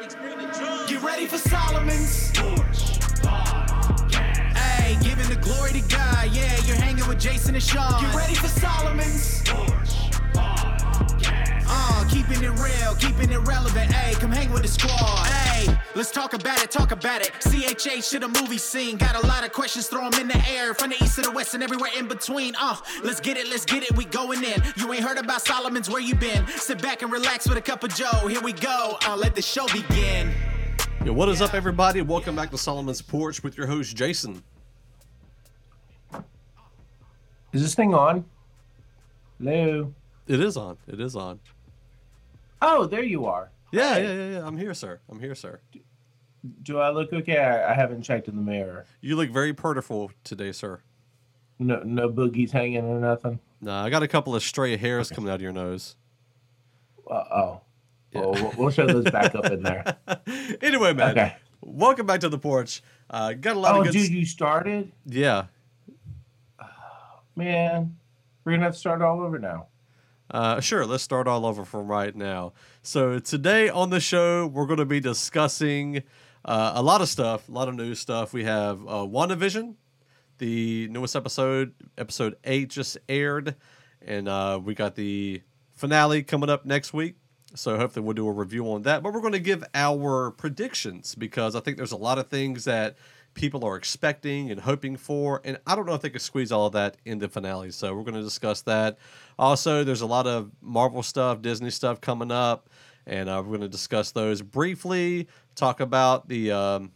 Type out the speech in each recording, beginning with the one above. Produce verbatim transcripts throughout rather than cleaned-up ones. Get ready for Solomon's Porch. Hey, giving the glory to God. Yeah, you're hanging with Jason and Sean. Get ready for Solomon's Porch. Uh, keeping it real, keeping it relevant. Hey, come hang with the squad. Hey, let's talk about it, talk about it. C H H to the movie scene. Got a lot of questions, throw them in the air. From the east to the west and everywhere in between. Uh, let's get it, let's get it, we going in. You ain't heard about Solomon's, where you been? Sit back and relax with a cup of Joe. Here we go, uh, let the show begin. Yo, what is up, everybody? Welcome back to Solomon's Porch with your host, Jason. Is this thing on? Hello? It is on. It is on. Oh, there you are. Yeah, yeah, yeah, yeah. I'm here, sir. I'm here, sir. Do, do I look okay? I, I haven't checked in the mirror. You look very purtiful today, sir. No, no boogies hanging or nothing? Nah, I got a couple of stray hairs coming out of your nose. Uh-oh. Yeah. Well, we'll, we'll show those back up in there. Anyway, man, okay. Welcome back to the porch. Uh, got a lot oh, of good... Oh, dude, you started? Yeah. Oh, man, we're going to have to start all over now. Uh, sure, let's start all over from right now. So today on the show, we're going to be discussing uh, a lot of stuff, a lot of new stuff. We have uh, WandaVision, the newest episode, episode eight just aired, and uh, we got the finale coming up next week. So hopefully we'll do a review on that. But we're going to give our predictions because I think there's a lot of things that people are expecting and hoping for, and I don't know if they could squeeze all of that into finale, so we're going to discuss that. Also, there's a lot of Marvel stuff, Disney stuff coming up, and uh, we're going to discuss those briefly, talk about the um,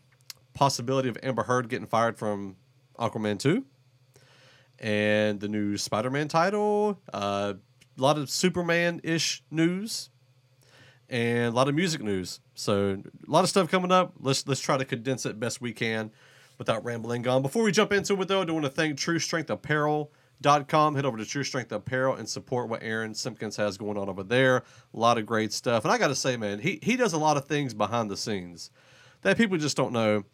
possibility of Amber Heard getting fired from Aquaman two, and the new Spider-Man title, uh, a lot of Superman-ish news, and a lot of music news. So a lot of stuff coming up. Let's let's try to condense it best we can without rambling on. Before we jump into it, though, I do want to thank True Strength Apparel dot com. Head over to True Strength Apparel and support what Aaron Simpkins has going on over there. A lot of great stuff. And I got to say, man, he, he does a lot of things behind the scenes that people just don't know.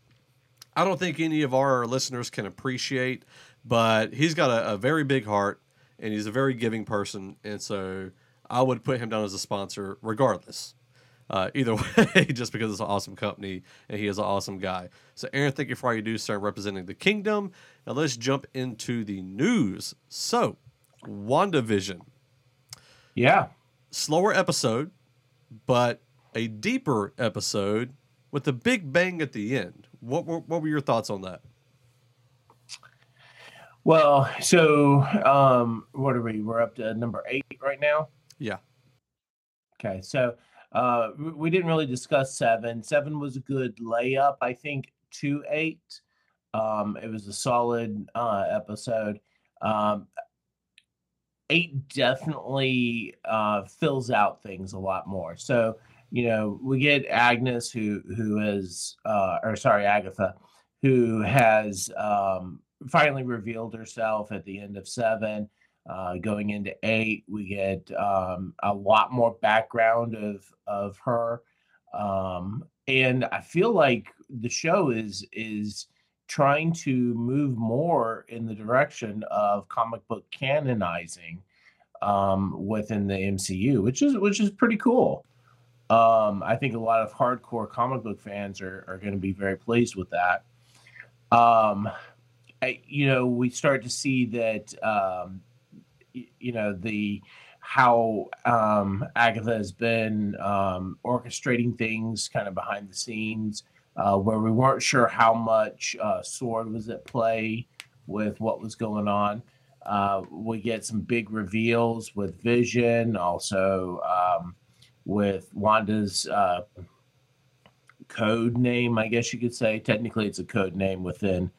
I don't think any of our listeners can appreciate, but he's got a, a very big heart, and he's a very giving person. And so I would put him down as a sponsor regardless. Uh, either way, just because it's an awesome company and he is an awesome guy. So, Aaron, thank you for all you do, sir, representing the kingdom. Now, let's jump into the news. So, WandaVision. Yeah. Slower episode, but a deeper episode with a big bang at the end. What were, what were your thoughts on that? Well, so, um, what are we? We're up to number eight right now? Yeah. Okay, so... Uh, we didn't really discuss seven. Seven was a good layup, I think, to eight. Um, it was a solid uh, episode. Um, eight definitely uh, fills out things a lot more. So, you know, we get Agnes, who who is, uh, or sorry, Agatha, who has um, finally revealed herself at the end of seven. Uh, going into eight, we get um, a lot more background of of her, um, and I feel like the show is is trying to move more in the direction of comic book canonizing um, within the M C U, which is which is pretty cool. Um, I think a lot of hardcore comic book fans are are going to be very pleased with that. Um, I, you know, we start to see that. Um, you know, the how um, Agatha has been um, orchestrating things kind of behind the scenes uh, where we weren't sure how much uh, S W O R D was at play with what was going on. Uh, we get some big reveals with Vision, also um, with Wanda's uh, code name, I guess you could say. Technically, it's a code name within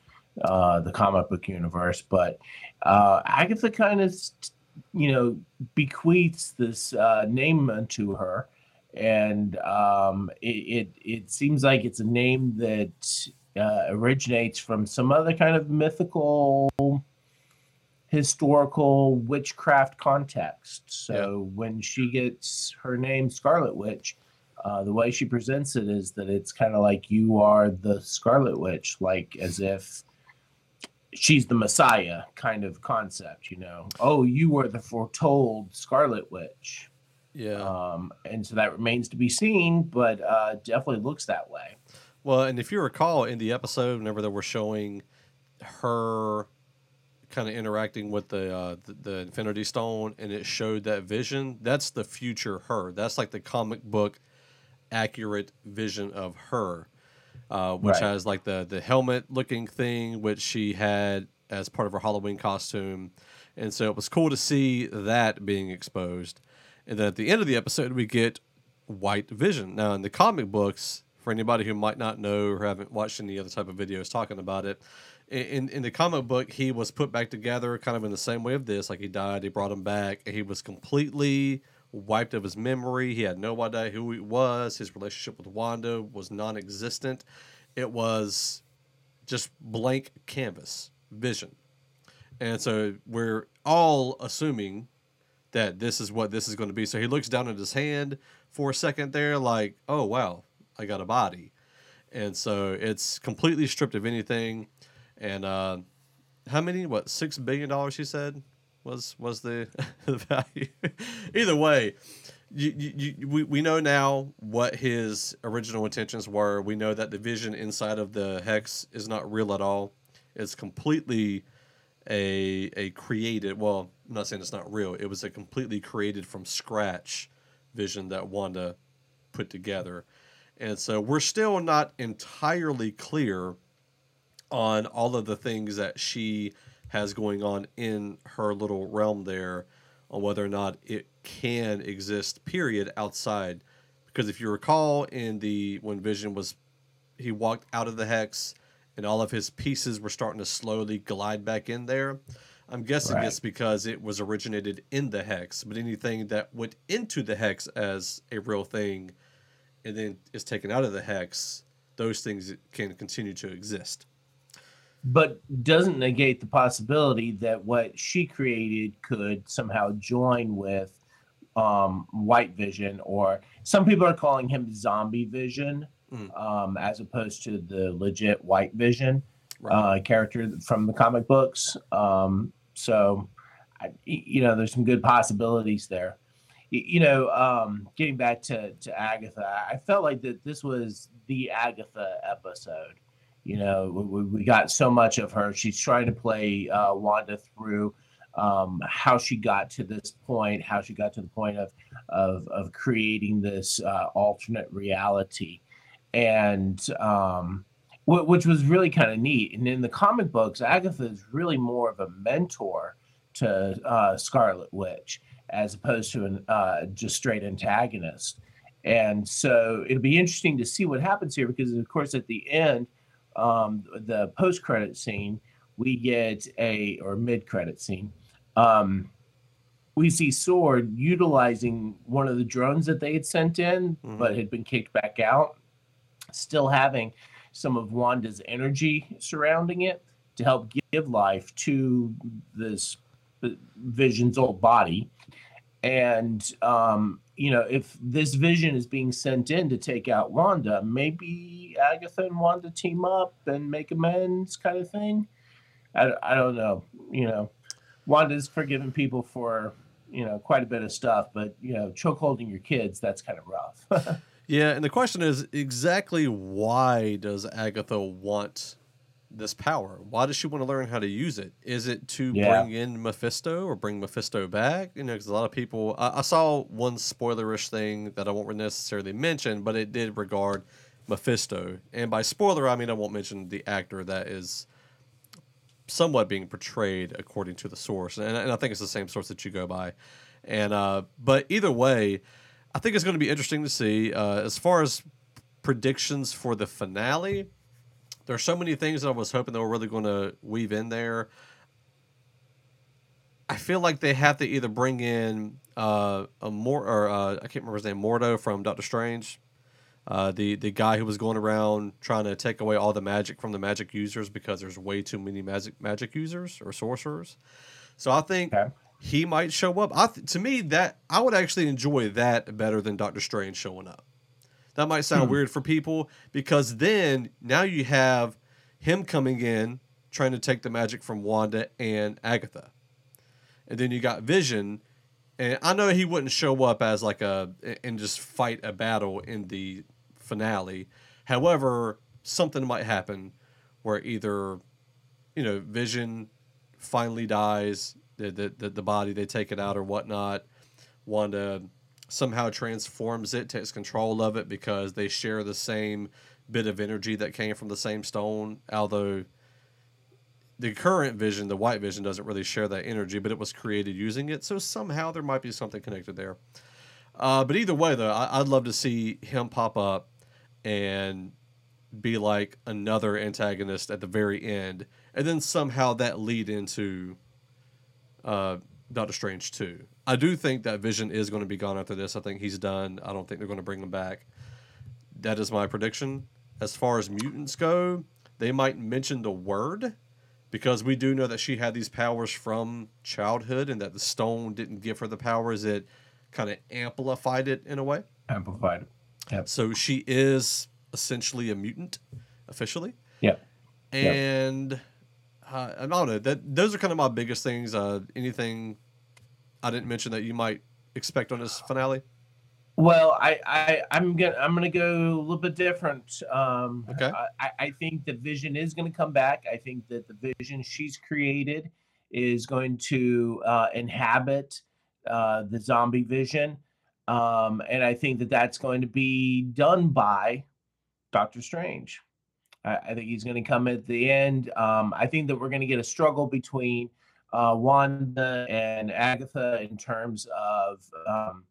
uh, the comic book universe, but uh, Agatha kind of, you know, bequeaths this uh, name unto her, and um, it, it it seems like it's a name that uh, originates from some other kind of mythical, historical witchcraft context. So when she gets her name Scarlet Witch, uh, the way she presents it is that it's kind of like you are the Scarlet Witch, like as if she's the Messiah kind of concept, you know. Oh, you were the foretold Scarlet Witch. Yeah. Um, and so that remains to be seen, but uh, definitely looks that way. Well, and if you recall in the episode, whenever they were showing her kind of interacting with the, uh, the the Infinity Stone, and it showed that vision, that's the future her. That's like the comic book accurate vision of her, uh, which right. has like the, the helmet looking thing, which she had as part of her Halloween costume. And so it was cool to see that being exposed. And then at the end of the episode, we get White Vision. Now, in the comic books, for anybody who might not know or haven't watched any other type of videos talking about it, in in the comic book, he was put back together kind of in the same way of this. Like, he died, he brought him back, and he was completely wiped of his memory. He had no idea who he was. His relationship with Wanda was non-existent. It was just blank canvas vision. And so we're all assuming that this is what this is going to be. So he looks down at his hand for a second there, like, oh, wow, I got a body. And so it's completely stripped of anything. And uh, how many, what, six billion dollars, he said, was was the, the value? Either way, you, you, you, we, we know now what his original intentions were. We know that the vision inside of the Hex is not real at all. It's completely a a created, well, I'm not saying it's not real. It was a completely created from scratch vision that Wanda put together. And so we're still not entirely clear on all of the things that she has going on in her little realm there, on whether or not it can exist, period, outside. Because if you recall in the, when Vision was, he walked out of the Hex and all of his pieces were starting to slowly glide back in there. I'm guessing right. it's because it was originated in the Hex, but anything that went into the Hex as a real thing and then is taken out of the Hex, those things can continue to exist. But doesn't negate the possibility that what she created could somehow join with um, White Vision, or some people are calling him Zombie Vision, mm. um, as opposed to the legit White Vision. Right. Uh, character from the comic books. Um, so, I, you know, there's some good possibilities there. You, you know, um, getting back to, to Agatha, I felt like that this was the Agatha episode. You know, we, we got so much of her. She's trying to play uh, Wanda through um, how she got to this point, how she got to the point of, of, of creating this uh, alternate reality. And, um which was really kind of neat. And in the comic books, Agatha is really more of a mentor to uh, Scarlet Witch as opposed to an, uh, just straight antagonist. And so it'll be interesting to see what happens here because, of course, at the end, um, the post-credit scene, we get a, or mid-credit scene, um, we see S W O R D utilizing one of the drones that they had sent in, mm-hmm. but had been kicked back out, still having some of Wanda's energy surrounding it to help give life to this Vision's old body. And, um, you know, if this Vision is being sent in to take out Wanda, maybe Agatha and Wanda team up and make amends kind of thing. I, I don't know. You know, Wanda's forgiven people for, you know, quite a bit of stuff, but, you know, chokeholding your kids, that's kind of rough. Yeah, and the question is exactly why does Agatha want this power? Why does she want to learn how to use it? Is it to yeah. bring in Mephisto or bring Mephisto back? You know, because a lot of people... I, I saw one spoilerish thing that I won't necessarily mention, but it did regard Mephisto. And by spoiler, I mean I won't mention the actor that is somewhat being portrayed according to the source. And, and I think it's the same source that you go by. And uh, but either way... I think it's going to be interesting to see uh, as far as predictions for the finale. There are so many things that I was hoping they were really going to weave in there. I feel like they have to either bring in uh, a more, or uh, I can't remember his name, Mordo from Doctor Strange, uh, the the guy who was going around trying to take away all the magic from the magic users because there's way too many magic magic users or sorcerers. So I think. Okay. He might show up. I th- to me, that I would actually enjoy that better than Doctor Strange showing up. That might sound hmm. weird for people because then now you have him coming in trying to take the magic from Wanda and Agatha. And then you got Vision And I know he wouldn't show up as like a and just fight a battle in the finale. However, something might happen where either, you know, Vision finally dies, the the the body, they take it out or whatnot. Wanda somehow transforms it, takes control of it because they share the same bit of energy that came from the same stone. Although the current Vision, the White Vision, doesn't really share that energy, but it was created using it. So somehow there might be something connected there. Uh, but either way, though, I, I'd love to see him pop up and be like another antagonist at the very end. And then somehow that lead into uh, Doctor Strange two. I do think that Vision is going to be gone after this. I think he's done. I don't think they're going to bring him back. That is my prediction. As far as mutants go, they might mention the Word, because we do know that she had these powers from childhood and that the stone didn't give her the powers. It kind of amplified it in a way. Amplified it. Yep. So she is essentially a mutant officially. Yeah. And uh, I don't know. That, those are kind of my biggest things. Uh, anything I didn't mention that you might expect on this finale? Well, I, I, I'm gonna I'm gonna go a little bit different. Um, okay. I, I think the Vision is gonna come back. I think that the Vision she's created is going to uh, inhabit uh, the zombie Vision, um, and I think that that's going to be done by Doctor Strange. I, I think he's gonna come at the end. Um, I think that we're gonna get a struggle between uh, Wanda and Agatha in terms of. Um,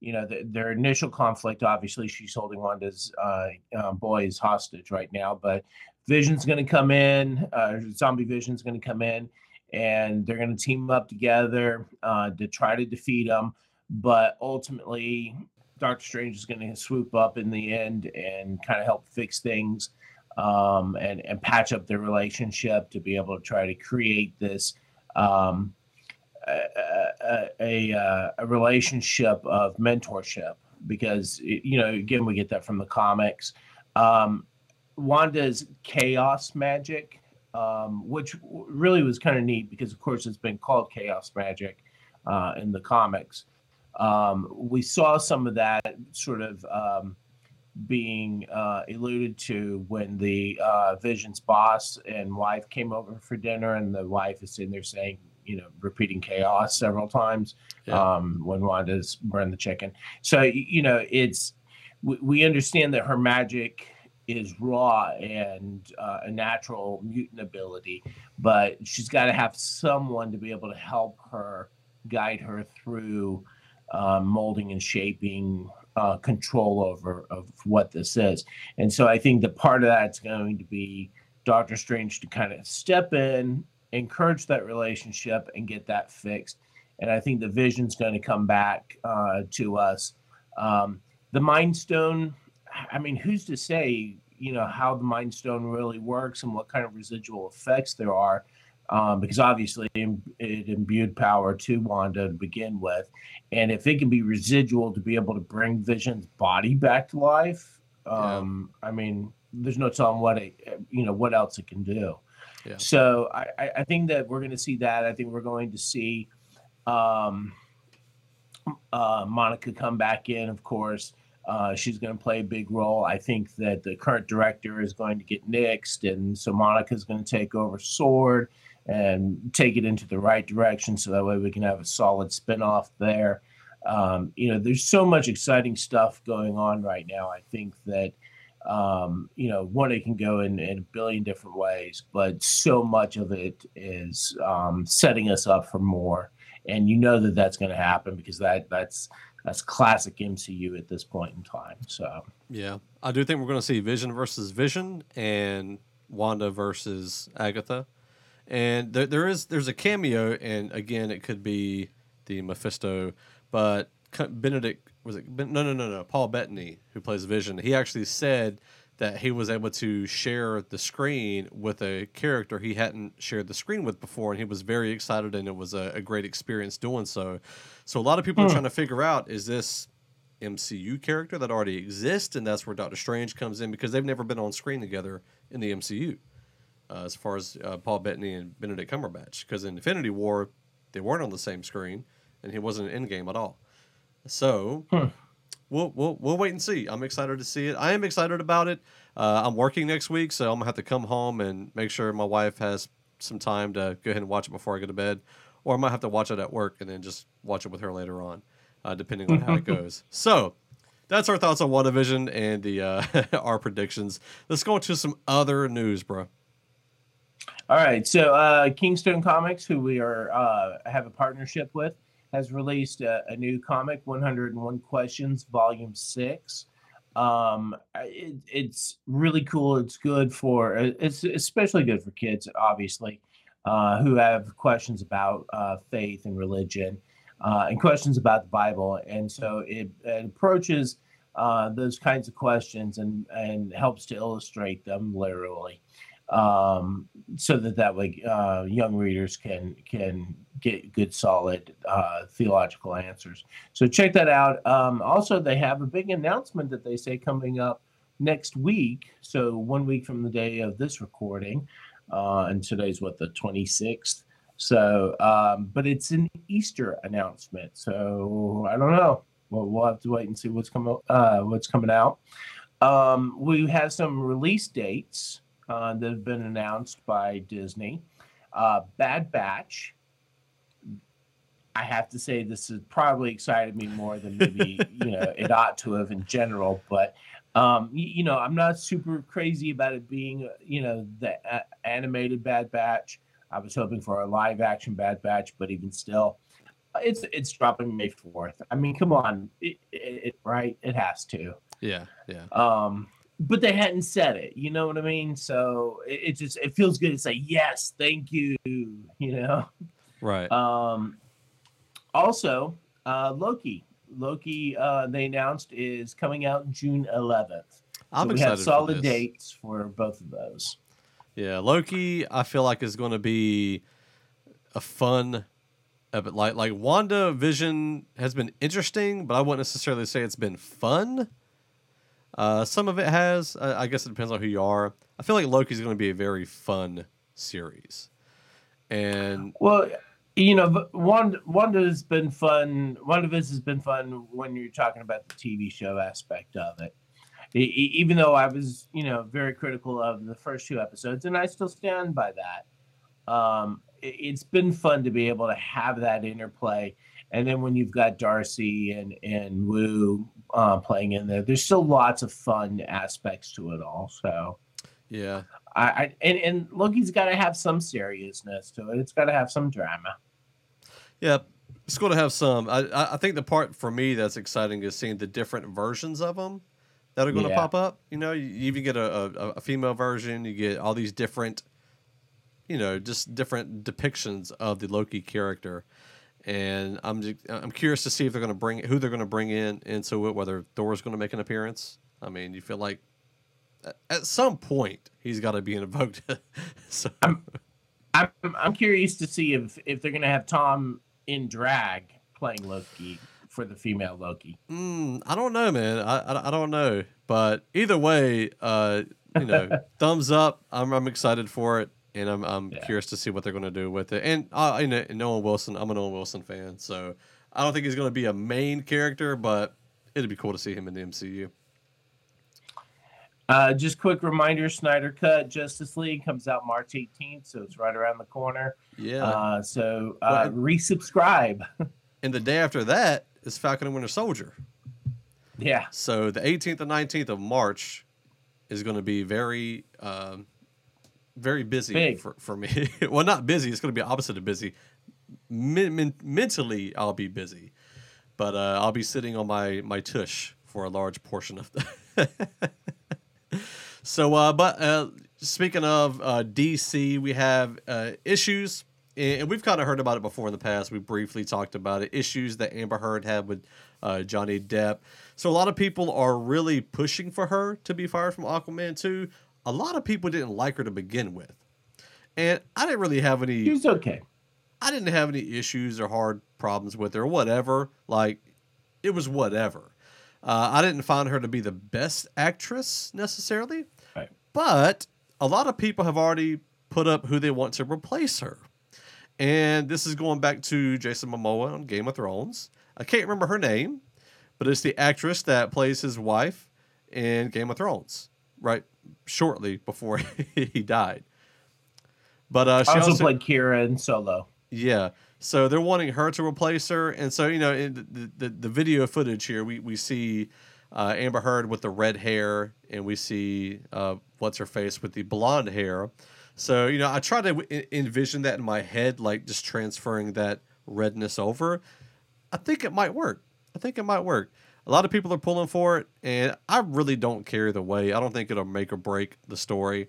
You know, the, their initial conflict, obviously, she's holding Wanda's uh, uh, boys hostage right now. But Vision's going to come in, uh, Zombie Vision's going to come in, and they're going to team up together uh, to try to defeat him. But ultimately, Doctor Strange is going to swoop up in the end and kind of help fix things um, and, and patch up their relationship to be able to try to create this um A, a, a relationship of mentorship, because, you know, again, we get that from the comics. Um, Wanda's chaos magic, um, which really was kind of neat because, of course, it's been called chaos magic uh, in the comics. Um, we saw some of that sort of um, being uh, alluded to when the uh, Vision's boss and wife came over for dinner, and the wife is sitting there saying, you know, repeating chaos several times yeah. um, when Wanda's burned the chicken. So, you know, it's, we, we understand that her magic is raw and uh, a natural mutant ability, but she's got to have someone to be able to help her, guide her through uh, molding and shaping uh, control over of what this is. And so I think the part of that's going to be Doctor Strange to kind of step in, encourage that relationship and get that fixed. And I think the Vision's going to come back uh, to us. Um, the Mind Stone, I mean, who's to say, you know, how the Mind Stone really works and what kind of residual effects there are, um, because obviously it imbued power to Wanda to begin with. And if it can be residual to be able to bring Vision's body back to life, um, yeah. I mean, there's no telling what it, you know, what else it can do. Yeah. So I, I think that we're going to see that. I think we're going to see um, uh, Monica come back in, of course. Uh, she's going to play a big role. I think that the current director is going to get nixed, and so Monica's going to take over S W O R D and take it into the right direction so that way we can have a solid spinoff there. Um, you know, there's so much exciting stuff going on right now. I think that Um, you know, one, it can go in, in a billion different ways, but so much of it is um, setting us up for more. And you know that that's going to happen because that that's that's classic M C U at this point in time. So yeah, I do think we're going to see Vision versus Vision and Wanda versus Agatha. And there there is there's a cameo, and again, it could be the Mephisto, but Benedict. Was it no, no, no, no? Paul Bettany, who plays Vision, he actually said that he was able to share the screen with a character he hadn't shared the screen with before, and he was very excited, and it was a, a great experience doing so. So a lot of people mm. are trying to figure out, is this M C U character that already exists, and that's where Doctor Strange comes in, because they've never been on screen together in the M C U, uh, as far as uh, Paul Bettany and Benedict Cumberbatch, because in Infinity War, they weren't on the same screen. and he wasn't in Endgame at all. So huh. we'll, we'll we'll wait and see. I'm excited to see it. I am excited about it. Uh, I'm working next week, so I'm gonna have to come home and make sure my wife has some time to go ahead and watch it before I go to bed, or I might have to watch it at work and then just watch it with her later on, uh, depending on how it goes. So that's our thoughts on WandaVision and the uh, our predictions. Let's go into some other news, bro. All right, so uh, Kingstone Comics, who we are uh, have a partnership with, has released a, a new comic, one oh one Questions Volume six. Um, it, it's really cool. It's good for, it's especially good for kids, obviously, uh, who have questions about uh, faith and religion uh, and questions about the Bible. And so it, it approaches uh, those kinds of questions and, and helps to illustrate them literally, um, so that that way uh, young readers can, can get good, solid uh, theological answers. So check that out. Um, also, they have a big announcement that they say coming up next week. So one week from the day of this recording, uh, and today's what, the twenty-sixth. So, um, but it's an Easter announcement. So I don't know. We'll, we'll have to wait and see what's coming. Uh, what's coming out. Um, we have some release dates uh, that have been announced by Disney. Uh, Bad Batch. I have to say this has probably excited me more than maybe, you know, it ought to have in general. But, um, you, you know, I'm not super crazy about it being, you know, the uh, animated Bad Batch. I was hoping for a live action Bad Batch, but even still, it's it's dropping May fourth. I mean, come on, it, it, it, right? It has to. Yeah, yeah. Um, but they hadn't said it, you know what I mean? So it, it just, it feels good to say, yes, thank you, you know? Right. Um. Also, uh, Loki. Loki, uh, they announced, is coming out June eleventh. I'm so excited. We have solid for this. dates for both of those. Yeah, Loki, I feel like, is going to be a fun epic. Like, like WandaVision has been interesting, but I wouldn't necessarily say it's been fun. Uh, some of it has. I, I guess it depends on who you are. I feel like Loki's going to be a very fun series. And well. You know, Wanda, Wanda's been fun. WandaVision has been fun when you're talking about the T V show aspect of it. E- even though I was, you know, very critical of the first two episodes, and I still stand by that. Um, it, it's been fun to be able to have that interplay. And then when you've got Darcy and, and Wu uh, playing in there, there's still lots of fun aspects to it all. So, yeah. I, I and, and Loki's got to have some seriousness to it. It's got to have some drama. Yeah, it's going to have some. I I think the part for me that's exciting is seeing the different versions of them that are going yeah. to pop up. You know, you even get a, a, a female version. You get all these different, you know, just different depictions of the Loki character. And I'm just, I'm curious to see if they're going to bring who they're going to bring in into it. Whether Thor's going to make an appearance. I mean, you feel like at some point he's got to be invoked. so. I'm I'm I'm curious to see if if they're going to have Tom in drag playing Loki for the female Loki. Mm, I don't know, man. I, I I don't know, but either way, uh, you know, thumbs up. I'm I'm excited for it, and I'm I'm yeah. curious to see what they're going to do with it. And uh, you know, and Owen Wilson. I'm an Owen Wilson fan, so I don't think he's going to be a main character, but it'd be cool to see him in the M C U. Uh, just quick reminder: Snyder Cut Justice League comes out March eighteenth, so it's right around the corner. Yeah. Uh, so uh, well, resubscribe. And the day after that is Falcon and Winter Soldier. Yeah. So the eighteenth and nineteenth of March is going to be very, um, very busy Big. for for me. Well, not busy. It's going to be opposite of busy. Men- men- mentally, I'll be busy, but uh, I'll be sitting on my my tush for a large portion of the. So, uh, but uh, speaking of uh, D C, we have uh, issues, and we've kind of heard about it before in the past. We briefly talked about it, issues that Amber Heard had with uh, Johnny Depp. So a lot of people are really pushing for her to be fired from Aquaman two. A lot of people didn't like her to begin with. And I didn't really have any... She was okay. I didn't have any issues or hard problems with her or whatever. Like, it was whatever. Uh, I didn't find her to be the best actress necessarily, right. But a lot of people have already put up who they want to replace her. And this is going back to Jason Momoa on Game of Thrones. I can't remember her name, but it's the actress that plays his wife in Game of Thrones, right? Shortly before he died. But uh, she also, also played Kira in Solo. Yeah. So they're wanting her to replace her. And so, you know, in the, the, the video footage here, we, we see uh, Amber Heard with the red hair, and we see uh, what's-her-face with the blonde hair. So, you know, I try to envision that in my head, like just transferring that redness over. I think it might work. I think it might work. A lot of people are pulling for it, and I really don't care either way. I don't think it'll make or break the story.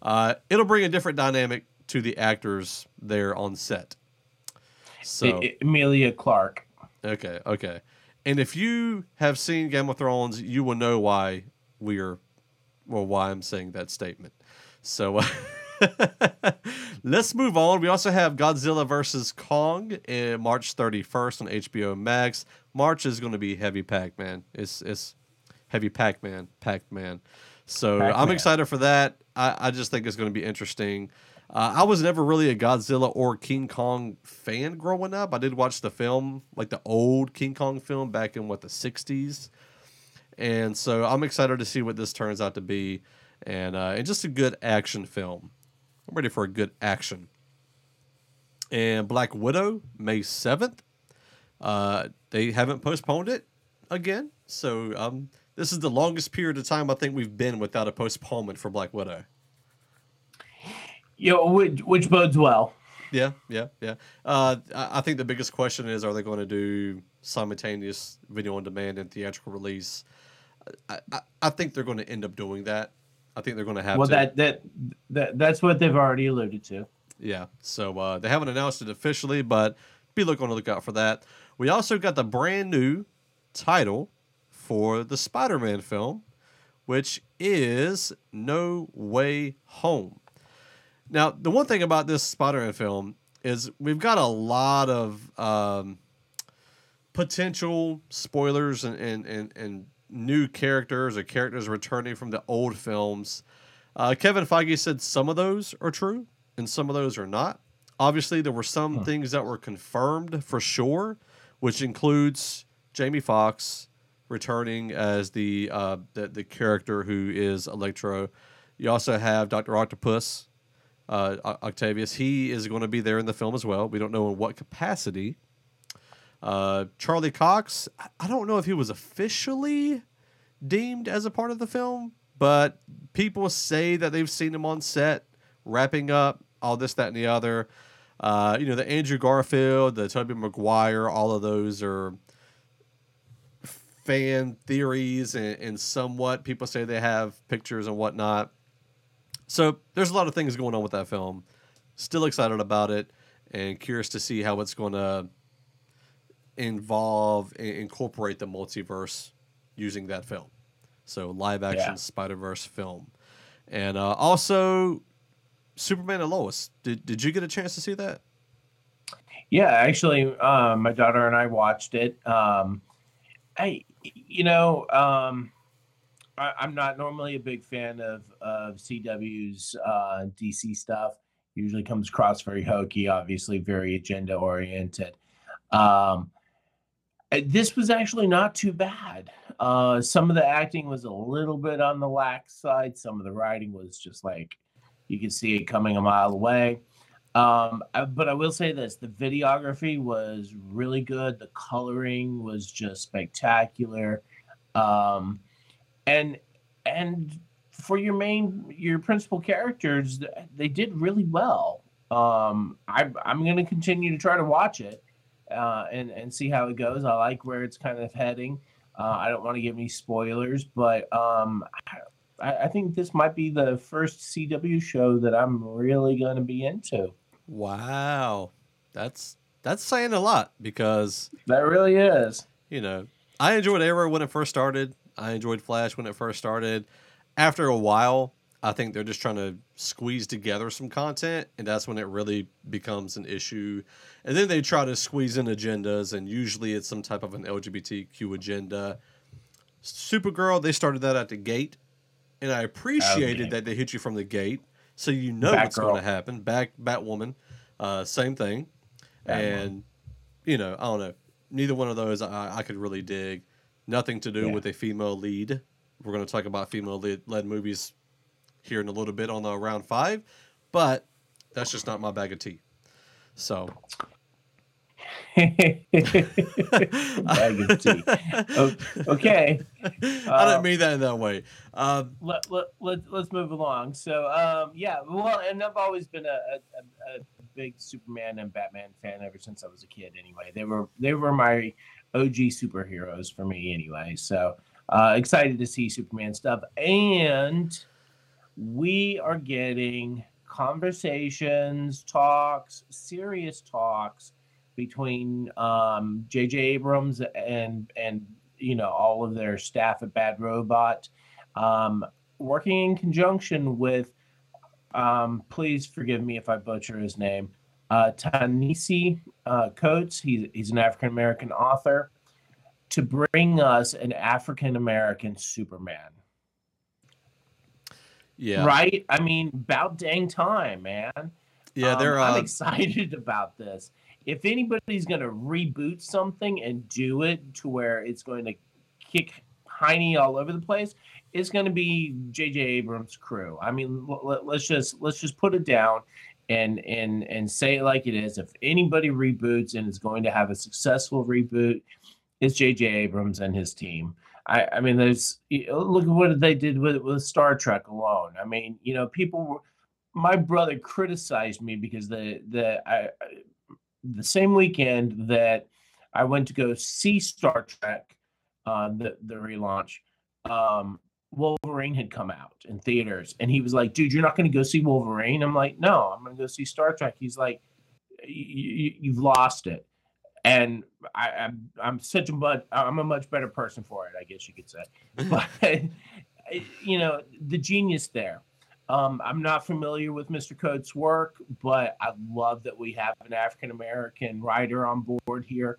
Uh, it'll bring a different dynamic to the actors there on set. So it, it, Emilia Clarke. Okay, okay. And if you have seen Game of Thrones, you will know why we're, well, why I'm saying that statement. So. Uh, Let's move on. We also have Godzilla versus Kong in March thirty-first on H B O Max. March is going to be heavy pack, man. It's it's heavy pack, man. Pack, man. So Pac-Man. I'm excited for that. I, I just think it's going to be interesting. Uh, I was never really a Godzilla or King Kong fan growing up. I did watch the film, like the old King Kong film back in, what, the sixties. And so I'm excited to see what this turns out to be. And uh, and just a good action film. I'm ready for a good action. And Black Widow, May seventh. Uh, they haven't postponed it again. So um, this is the longest period of time I think we've been without a postponement for Black Widow. Yo, which, which bodes well. Yeah, yeah, yeah. Uh, I think the biggest question is, are they going to do simultaneous video on demand and theatrical release? I, I, I think they're going to end up doing that. I think they're going to have well, to. Well, that, that that that's what they've already alluded to. Yeah, so uh, they haven't announced it officially, but be look on the lookout for that. We also got the brand new title for the Spider-Man film, which is No Way Home. Now, the one thing about this Spider-Man film is we've got a lot of um, potential spoilers and and and. and new characters or characters returning from the old films. Uh, Kevin Feige said some of those are true and some of those are not. Obviously, there were some huh. things that were confirmed for sure, which includes Jamie Foxx returning as the, uh, the the character who is Electro. You also have Doctor Octopus, uh, Octavius. He is going to be there in the film as well. We don't know in what capacity. Uh, Charlie Cox, I don't know if he was officially deemed as a part of the film, but people say that they've seen him on set, wrapping up all this, that, and the other. Uh, you know, the Andrew Garfield, the Tobey Maguire, all of those are fan theories and, and somewhat people say they have pictures and whatnot. So there's a lot of things going on with that film. Still excited about it and curious to see how it's going to involve and incorporate the multiverse using that film. So live action yeah. Spider-Verse film. And uh, also Superman and Lois. Did did you get a chance to see that? Yeah, actually um, my daughter and I watched it. Um, I you know um, I, I'm not normally a big fan of, of C W's uh, D C stuff. Usually comes across very hokey, obviously very agenda oriented. Um, This was actually not too bad. Uh, some of the acting was a little bit on the lax side. Some of the writing was just like, you could see it coming a mile away. Um, I, but I will say this, the videography was really good. The coloring was just spectacular. Um, and, and for your main, your principal characters, they did really well. Um, I, I'm going to continue to try to watch it. Uh, and, and see how it goes. I like where it's kind of heading. Uh, I don't want to give any spoilers, but um, I, I think this might be the first C W show that I'm really going to be into. Wow. That's that's saying a lot because... That really is. You know, I enjoyed Arrow when it first started. I enjoyed Flash when it first started. After a while, I think they're just trying to squeeze together some content, and that's when it really becomes an issue. And then they try to squeeze in agendas, and usually it's some type of an L G B T Q agenda. Supergirl, they started that at the gate, and I appreciated okay. that they hit you from the gate, so you know Bat what's going to happen. Back Batwoman. Uh, same thing. That and, one. you know, I don't know. Neither one of those I, I could really dig. Nothing to do yeah. with a female lead. We're going to talk about female-led movies here in a little bit on the round five, but that's just not my bag of tea. So... bag of tea. Okay. Uh, I didn't mean that in that way. Um, let, let, let, let's move along. So, um, yeah, well, and I've always been a, a, a big Superman and Batman fan ever since I was a kid anyway. They were they were my O G superheroes for me anyway. So uh, excited to see Superman stuff. And we are getting conversations, talks, serious talks between um, J J. Abrams and, and you know, all of their staff at Bad Robot, um, working in conjunction with, um, please forgive me if I butcher his name, uh, Ta-Nehisi uh, Coates. He's, he's an African-American author, to bring us an African-American Superman. Yeah. Right? I mean, about dang time, man. Yeah, they're um, uh... I'm excited about this. If anybody's going to reboot something and do it to where it's going to kick hiney all over the place, it's going to be J J. Abrams' crew. I mean, let's just let's just put it down and and and say it like it is. If anybody reboots and is going to have a successful reboot, it's J J. Abrams and his team. I, I mean, there's look at what they did with with Star Trek alone. I mean, you know, people were, my brother criticized me because the the I. The same weekend that I went to go see Star Trek, uh, the, the relaunch, um, Wolverine had come out in theaters. And he was like, dude, you're not going to go see Wolverine? I'm like, no, I'm going to go see Star Trek. He's like, you've lost it. And I, I'm, I'm such a much, I'm a much better person for it, I guess you could say. But, you know, the genius there. Um, I'm not familiar with Mister Coates' work, but I love that we have an African-American writer on board here.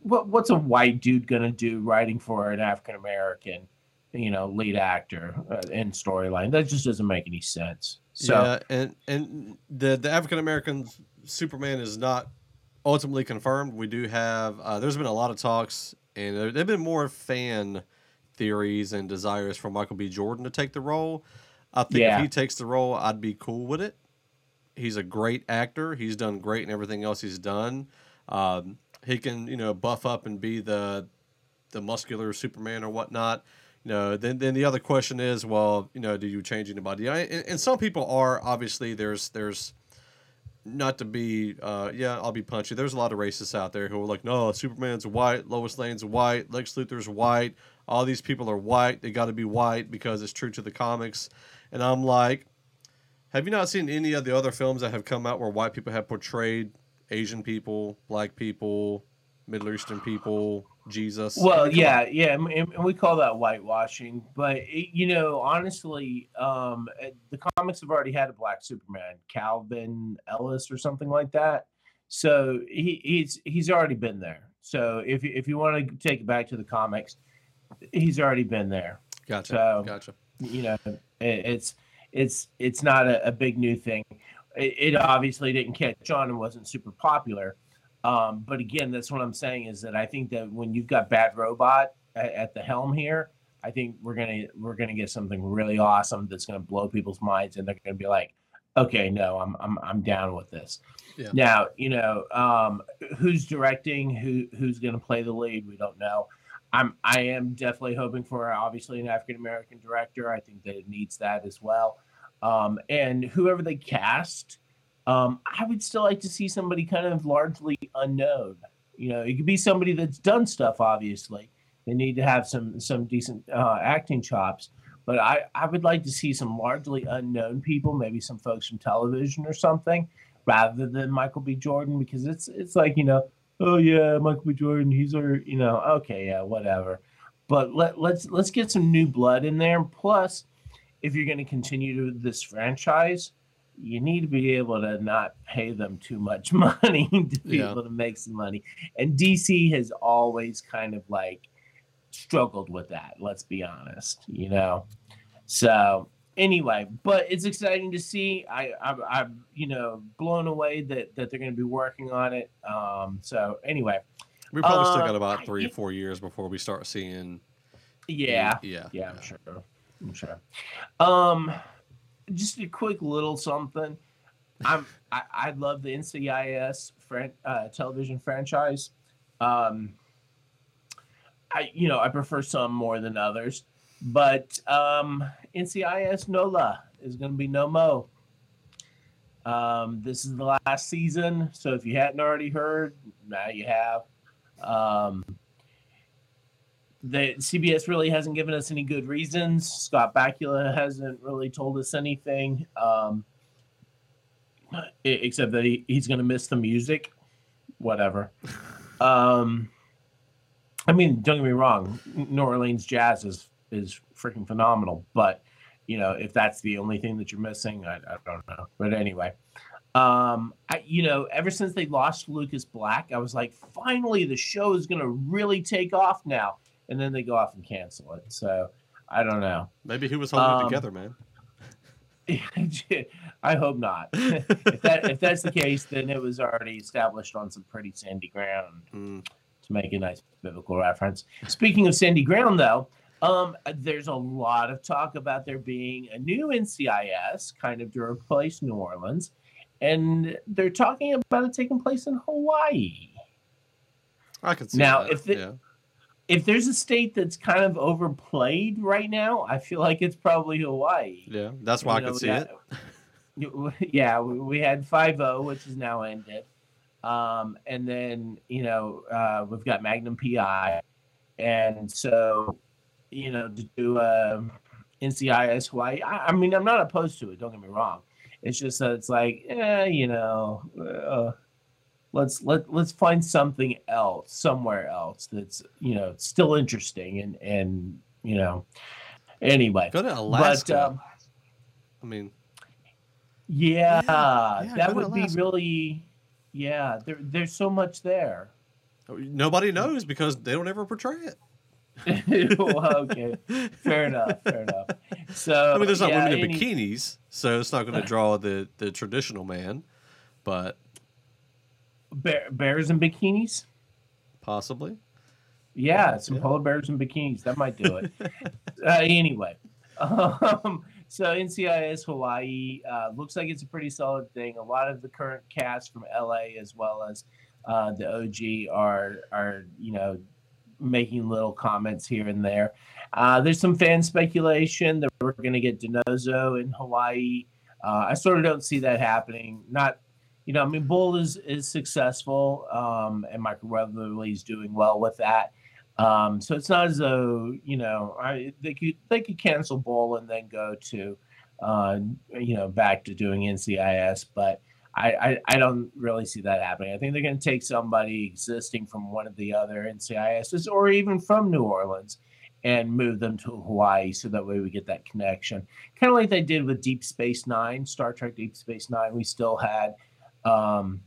What, what's a white dude going to do writing for an African-American, you know, lead actor in storyline? That just doesn't make any sense. So, yeah, and, and the, the African-American Superman is not ultimately confirmed. We do have uh, – there's been a lot of talks, and there have been more fan theories and desires for Michael B. Jordan to take the role. I think yeah. if he takes the role, I'd be cool with it. He's a great actor. He's done great in everything else he's done. Um, he can, you know, buff up and be the the muscular Superman or whatnot. You know, then then the other question is, well, you know, do you change anybody? And, and some people are, obviously. There's there's not to be, uh, yeah, I'll be punchy. There's a lot of racists out there who are like, no, Superman's white, Lois Lane's white, Lex Luthor's white. All these people are white. They got to be white because it's true to the comics. And I'm like, have you not seen any of the other films that have come out where white people have portrayed Asian people, black people, Middle Eastern people, Jesus? Well, come yeah, on. yeah. And we call that whitewashing. But, it, you know, honestly, um, the comics have already had a black Superman, Calvin Ellis or something like that. So he, he's he's already been there. So if, if you want to take it back to the comics, he's already been there. Gotcha. So, gotcha. You know, it, it's it's it's not a, a big new thing. It, it obviously didn't catch on and wasn't super popular. Um, but again, that's what I'm saying is that I think that when you've got Bad Robot at, at the helm here, I think we're gonna we're gonna get something really awesome that's gonna blow people's minds, and they're gonna be like, okay, no, I'm I'm I'm down with this. Yeah. Now, you know, um, who's directing? Who who's gonna play the lead? We don't know. I'm, I am definitely hoping for, obviously, an African-American director. I think that it needs that as well. Um, and whoever they cast, um, I would still like to see somebody kind of largely unknown. You know, it could be somebody that's done stuff, obviously. They need to have some some decent uh, acting chops. But I, I would like to see some largely unknown people, maybe some folks from television or something, rather than Michael B. Jordan, because it's it's like, you know, oh yeah, Michael B. Jordan, he's our, you know, okay, yeah, whatever. But let let's let's get some new blood in there. Plus, if you're going to continue to this franchise, you need to be able to not pay them too much money to be yeah. able to make some money. And D C has always kind of like struggled with that. Let's be honest, you know. So anyway, but it's exciting to see. I, I'm, I'm, you know, blown away that, that they're going to be working on it. Um, so anyway, we probably uh, still got about three or four years before we start seeing. Yeah, yeah, yeah. yeah. I'm sure. I'm sure. Um, just a quick little something. I'm. I, I love the N C I S fran- uh, television franchise. Um, I, you know, I prefer some more than others, but um, N C I S NOLA is going to be no mo. Um, this is the last season, so if you hadn't already heard, now you have. Um, the C B S really hasn't given us any good reasons. Scott Bakula hasn't really told us anything, um, except that he, he's going to miss the music. Whatever. Um, I mean, don't get me wrong. New Orleans jazz is, is freaking phenomenal. But, you know, if that's the only thing that you're missing, I, I don't know. But anyway, um, I, you know, ever since they lost Lucas Black, I was like, finally, the show is going to really take off now. And then they go off and cancel it. So I don't know. Maybe he was holding um, it together, man. I hope not. If that if that's the case, then it was already established on some pretty sandy ground. Mm. To make a nice biblical reference. Speaking of sandy ground, though, um, there's a lot of talk about there being a new N C I S kind of to replace New Orleans, and they're talking about it taking place in Hawaii. I could see now that. if the, yeah. if there's a state that's kind of overplayed right now, I feel like it's probably Hawaii. Yeah, that's why you I know, could see had, it. Yeah, we, we had five oh, which is now ended. Um, and then, you know, uh, we've got Magnum P I. And so, you know, to do uh, N C I S Hawaii, I, I mean, I'm not opposed to it. Don't get me wrong. It's just that it's like, eh, you know, uh, let's let let's find something else, somewhere else that's, you know, still interesting. And, and you know, anyway. Go to Alaska. But, um, I mean. Yeah, yeah, yeah that would be really... Yeah, there, there's so much there. Nobody knows because they don't ever portray it. Well, okay, fair enough, fair enough. So I mean, there's not yeah, women in any... bikinis, so it's not going to draw the, the traditional man. But Bear, bears in bikinis, possibly. Yeah, yeah some yeah. polar bears in bikinis that might do it. uh, anyway, um, so N C I S Hawaii uh, looks like it's a pretty solid thing. A lot of the current cast from L A as well as uh, the O G are, are you know, making little comments here and there. Uh, there's some fan speculation that we're going to get Donoso in Hawaii. Uh, I sort of don't see that happening. Not, you know, I mean, Bull is, is successful, um, and Michael Weatherly is doing well with that. Um, so it's not as though, you know, I, they could they could cancel Bowl and then go to, uh, you know, back to doing N C I S. But I, I, I don't really see that happening. I think they're going to take somebody existing from one of the other N C I Ss or even from New Orleans and move them to Hawaii so that way we get that connection. Kind of like they did with Deep Space Nine, Star Trek Deep Space Nine. We still had um,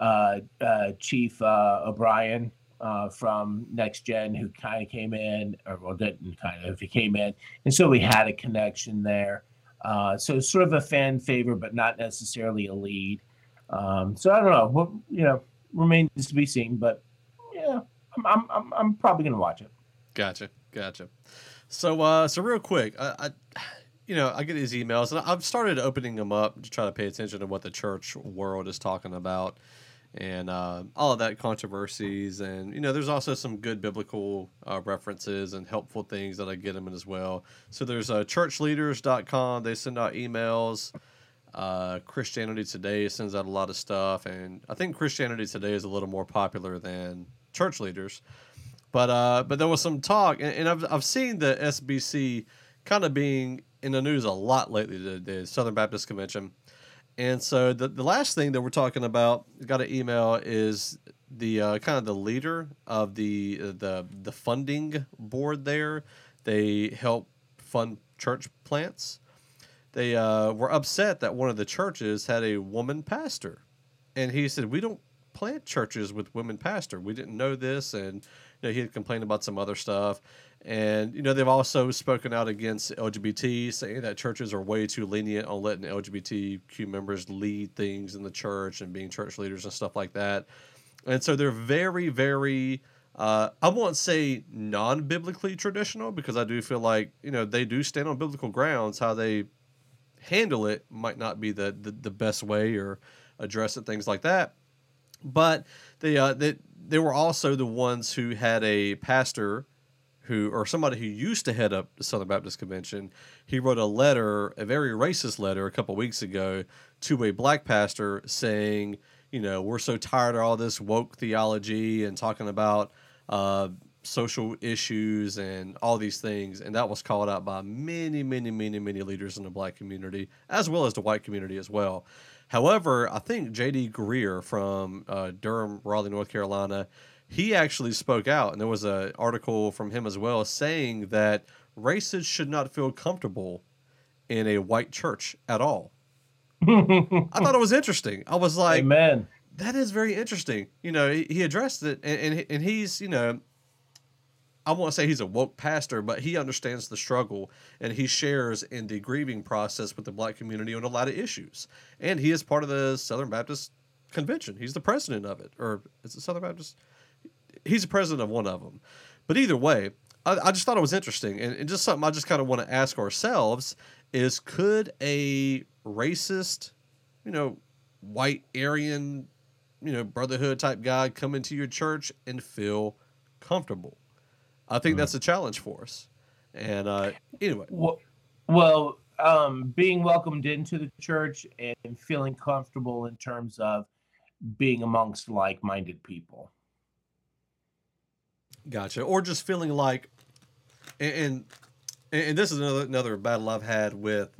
uh, uh, Chief uh, O'Brien. Uh, from Next Gen, who kind of came in, or well, didn't kind of, he came in. And so we had a connection there. Uh, so sort of a fan favor, but not necessarily a lead. Um, so I don't know. What well, you know, remains to be seen, but yeah, I'm I'm I'm, I'm probably going to watch it. Gotcha. Gotcha. So, uh, so real quick, I, I, you know, I get these emails and I've started opening them up to try to pay attention to what the church world is talking about. And uh, all of that controversies, and you know, there's also some good biblical uh, references and helpful things that I get them in as well. So there's uh, church leaders dot com. They send out emails. Uh, Christianity Today sends out a lot of stuff, and I think Christianity Today is a little more popular than Church Leaders. But uh, but there was some talk, and, and I've I've seen the S B C kind of being in the news a lot lately. The, the Southern Baptist Convention. And so the, the last thing that we're talking about, got an email, is the uh, kind of the leader of the, uh, the the funding board there. They help fund church plants. They uh, were upset that one of the churches had a woman pastor. And he said, we don't plant churches with women pastor. We didn't know this. And you know, he had complained about some other stuff. And, you know, they've also spoken out against L G B T, saying that churches are way too lenient on letting L G B T Q members lead things in the church and being church leaders and stuff like that. And so they're very, very, uh, I won't say non-biblically traditional, because I do feel like, you know, they do stand on biblical grounds. How they handle it might not be the, the, the best way or address it, things like that. But they, uh, they, they were also the ones who had a pastor who, or somebody who used to head up the Southern Baptist Convention, he wrote a letter, a very racist letter a couple of weeks ago to a black pastor saying, you know, we're so tired of all this woke theology and talking about uh, social issues and all these things. And that was called out by many, many, many, many leaders in the black community, as well as the white community as well. However, I think J D Greer from uh, Durham, Raleigh, North Carolina, he actually spoke out, and there was an article from him as well saying that racists should not feel comfortable in a white church at all. I thought it was interesting. I was like, "Amen." That is very interesting. You know, he, he addressed it, and, and and he's, you know, I won't say he's a woke pastor, but he understands the struggle, and he shares in the grieving process with the black community on a lot of issues. And he is part of the Southern Baptist Convention. He's the president of it, or is it Southern Baptist? He's the president of one of them. But either way, I, I just thought it was interesting, and, and just something I just kind of want to ask ourselves is: could a racist, you know, white Aryan, you know, brotherhood type guy come into your church and feel comfortable? I think mm. that's a challenge for us. And uh, anyway, well, well um, being welcomed into the church and feeling comfortable in terms of being amongst like-minded people. Gotcha. Or just feeling like, and and, and this is another, another battle I've had with,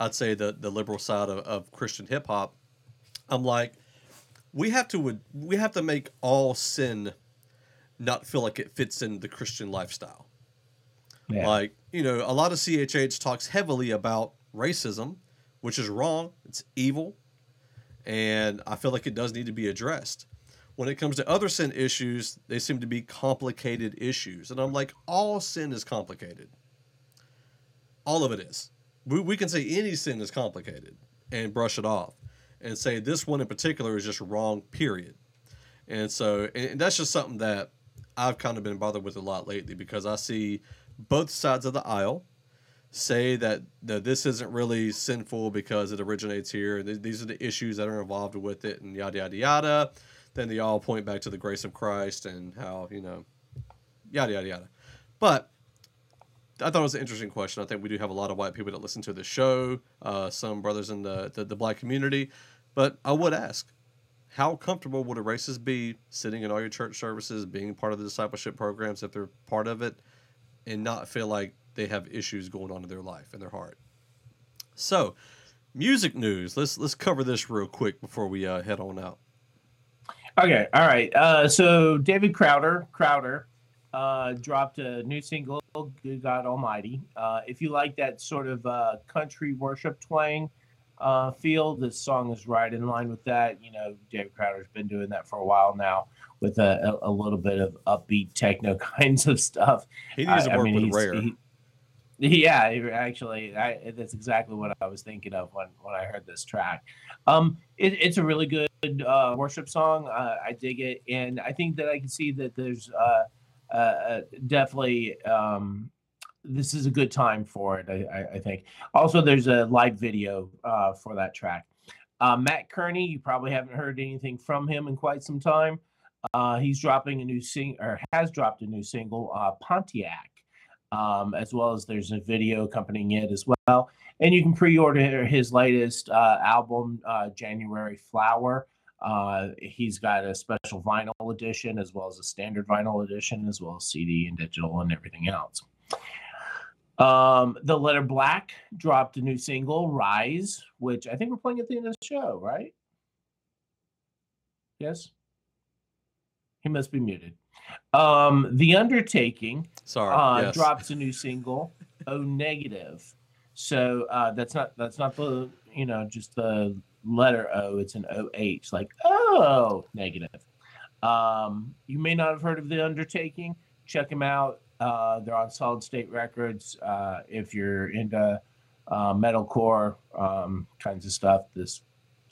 I'd say, the, the liberal side of, of Christian hip hop. I'm like, we have to we have to make all sin not feel like it fits in the Christian lifestyle. Yeah. Like, you know, a lot of C H H talks heavily about racism, which is wrong. It's evil. And I feel like it does need to be addressed. When it comes to other sin issues, they seem to be complicated issues. And I'm like, all sin is complicated. All of it is. We, we can say any sin is complicated and brush it off and say this one in particular is just wrong, period. And so, and that's just something that I've kind of been bothered with a lot lately, because I see both sides of the aisle say that, that this isn't really sinful because it originates here, and th- these are the issues that are involved with it, and yada, yada, yada. Then they all point back to the grace of Christ and how, you know, yada, yada, yada. But I thought it was an interesting question. I think we do have a lot of white people that listen to the show, uh, some brothers in the, the, the black community. But I would ask, how comfortable would a racist be sitting in all your church services, being part of the discipleship programs if they're part of it, and not feel like they have issues going on in their life and their heart? So, music news. Let's let's cover this real quick before we uh, head on out. Okay, all right. Uh, so David Crowder, Crowder uh, dropped a new single, Good God Almighty. Uh, if you like that sort of uh, country worship twang uh, feel, this song is right in line with that. You know, David Crowder's been doing that for a while now with a, a, a little bit of upbeat techno kinds of stuff. He needs to work I mean, with Rare. He, yeah, actually, I, that's exactly what I was thinking of when, when I heard this track. Um, it, it's a really good Uh, worship song. Uh, I dig it, and I think that I can see that there's uh, uh, definitely um, this is a good time for it. I, I, I think also there's a live video uh, for that track. Uh, Matt Kearney, you probably haven't heard anything from him in quite some time. Uh, he's dropping a new sing or has dropped a new single, uh, Pontiac, um, as well as there's a video accompanying it as well. And you can pre-order his latest uh, album, uh, January Flower. Uh, he's got a special vinyl edition, as well as a standard vinyl edition, as well as C D and digital and everything else. Um, the Letter Black dropped a new single, Rise, which I think we're playing at the end of the show, right? Yes? He must be muted. Um, the Undertaking Sorry, uh, yes. drops a new single, O Negative. So uh, that's not that's not the you know just the letter O. It's an O H, like O negative. Um, you may not have heard of The Undertaking. Check him out. Uh, they're on Solid State Records. Uh, if you're into uh, metalcore um, kinds of stuff, this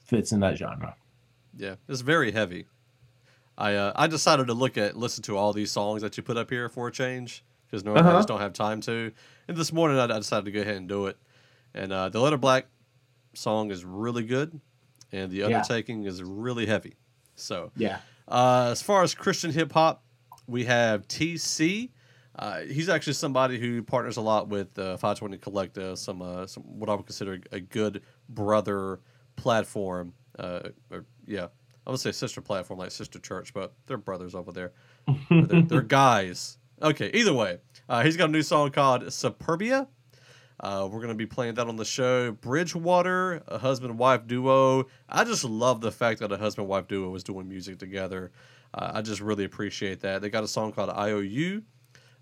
fits in that genre. Yeah, it's very heavy. I uh, I decided to look at listen to all these songs that you put up here for a change, because normally uh-huh. I just don't have time to. And this morning I, I decided to go ahead and do it. And uh, the Letter Black song is really good, and the Undertaking yeah. is really heavy. So yeah. Uh, as far as Christian hip hop, we have T C. Uh, he's actually somebody who partners a lot with uh, five twenty Collective, some uh, some what I would consider a good brother platform. Uh, or, yeah, I would say sister platform, like Sister Church, but they're brothers over there. they're, they're guys. Okay, either way, uh, he's got a new song called Superbia. Uh, we're going to be playing that on the show. Bridgewater, a husband-wife duo. I just love the fact that a husband-wife duo is doing music together. Uh, I just really appreciate that. They got a song called I O U.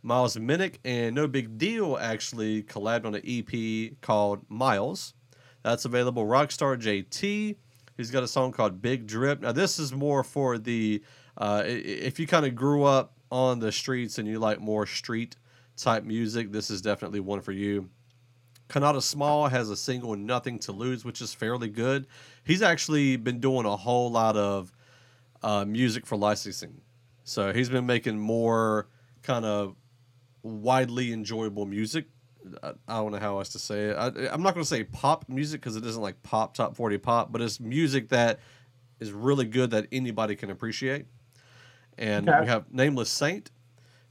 Miles Minnick and No Big Deal actually collabed on an E P called Miles. That's available. Rockstar J T, he's got a song called Big Drip. Now, this is more for the, uh, if you kind of grew up on the streets and you like more street-type music, this is definitely one for you. Kanata Small has a single, Nothing to Lose, which is fairly good. He's actually been doing a whole lot of uh, music for licensing. So he's been making more kind of widely enjoyable music. I, I don't know how else to say it. I, I'm not going to say pop music because it isn't like pop, top forty pop, but it's music that is really good that anybody can appreciate. And okay. we have Nameless Saint.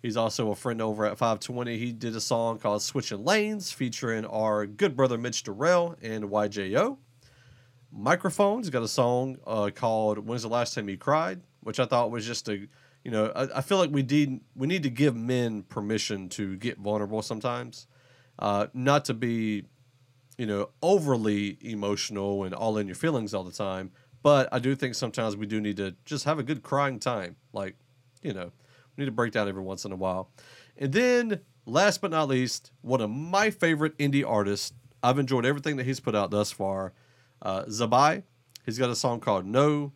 He's also a friend over at five twenty. He did a song called Switching Lanes featuring our good brother Mitch Durrell and Y J O. Microphone's got a song uh, called When's the Last Time You Cried, which I thought was just a, you know, I, I feel like we did, we need to give men permission to get vulnerable sometimes. Uh, not to be, you know, overly emotional and all in your feelings all the time. But I do think sometimes we do need to just have a good crying time. Like, you know, need to break down every once in a while. And then last but not least, one of my favorite indie artists. I've enjoyed everything that he's put out thus far. Uh, Zabai, he's got a song called No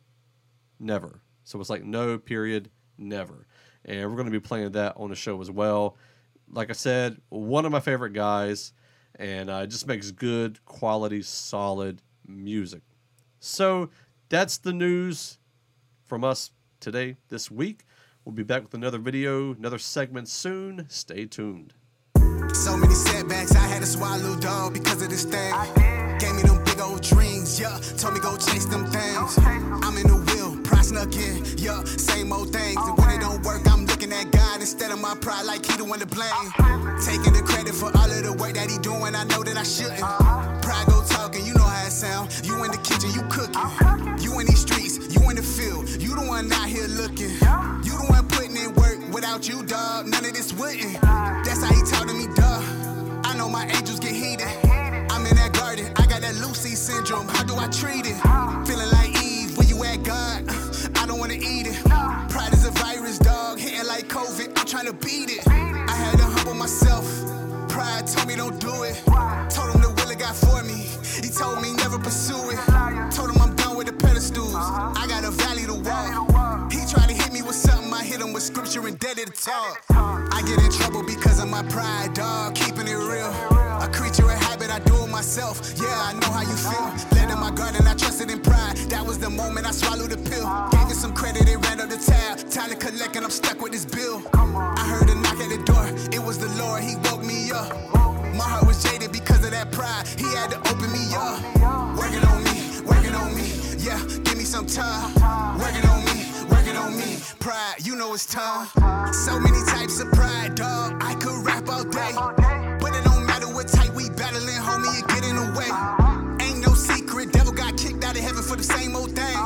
Never. So it's like no period never. And we're going to be playing that on the show as well. Like I said, one of my favorite guys, and uh, just makes good quality, solid music. So that's the news from us today, this week. We'll be back with another video, another segment soon. Stay tuned. So many setbacks, I had to swallow down because of this thing. Gave me them big old dreams, yeah. Told me go chase them things. I'm in the wheel, pride snuck in, yeah. Same old things. And when it don't work, I'm looking at God instead of my pride like he the one to blame. Taking the credit for all of the work that he doing, I know that I shouldn't. Pride go talking, you know how it sound. You in the kitchen, you cooking. You in these streets, you in the field. You the one out here looking. You the one putting in work. Without you, dog, none of this wouldn't. That's how he taught me, duh. I know my angels get heated. I'm in that garden, I got that Lucy syndrome. How do I treat it? Feeling like Eve, where you at, God? I don't wanna eat it. Pride is a virus, dog, hitting like COVID. I'm trying to beat it. I had to humble myself. Pride told me don't do it. Told him the will it got for me. He told me never pursue it. Told him I'm done with the pedestals. I got a valley to walk. He tried to hit me with something. I hit him with scripture and dead to talk. I get in trouble because of my pride, dog. Keeping it real. A creature of habit, I do it myself. Yeah, I know how you feel. Led in my garden, I trusted in pride. That was the moment I swallowed the pill. Gave it some credit, it ran up the tab. Time to collect and I'm stuck with this bill. I heard a knock at the door. It was the Lord, he woke me up. My heart was jaded because of that pride. He had to open me up. Working on me, working on me. Yeah, give me some time. Working on me, working on me. Pride, you know it's time. So many types of pride, dog. I could rap all day. But it don't matter what type we battling, homie, it get in the way. Ain't no secret, devil got kicked out of heaven for the same old thing.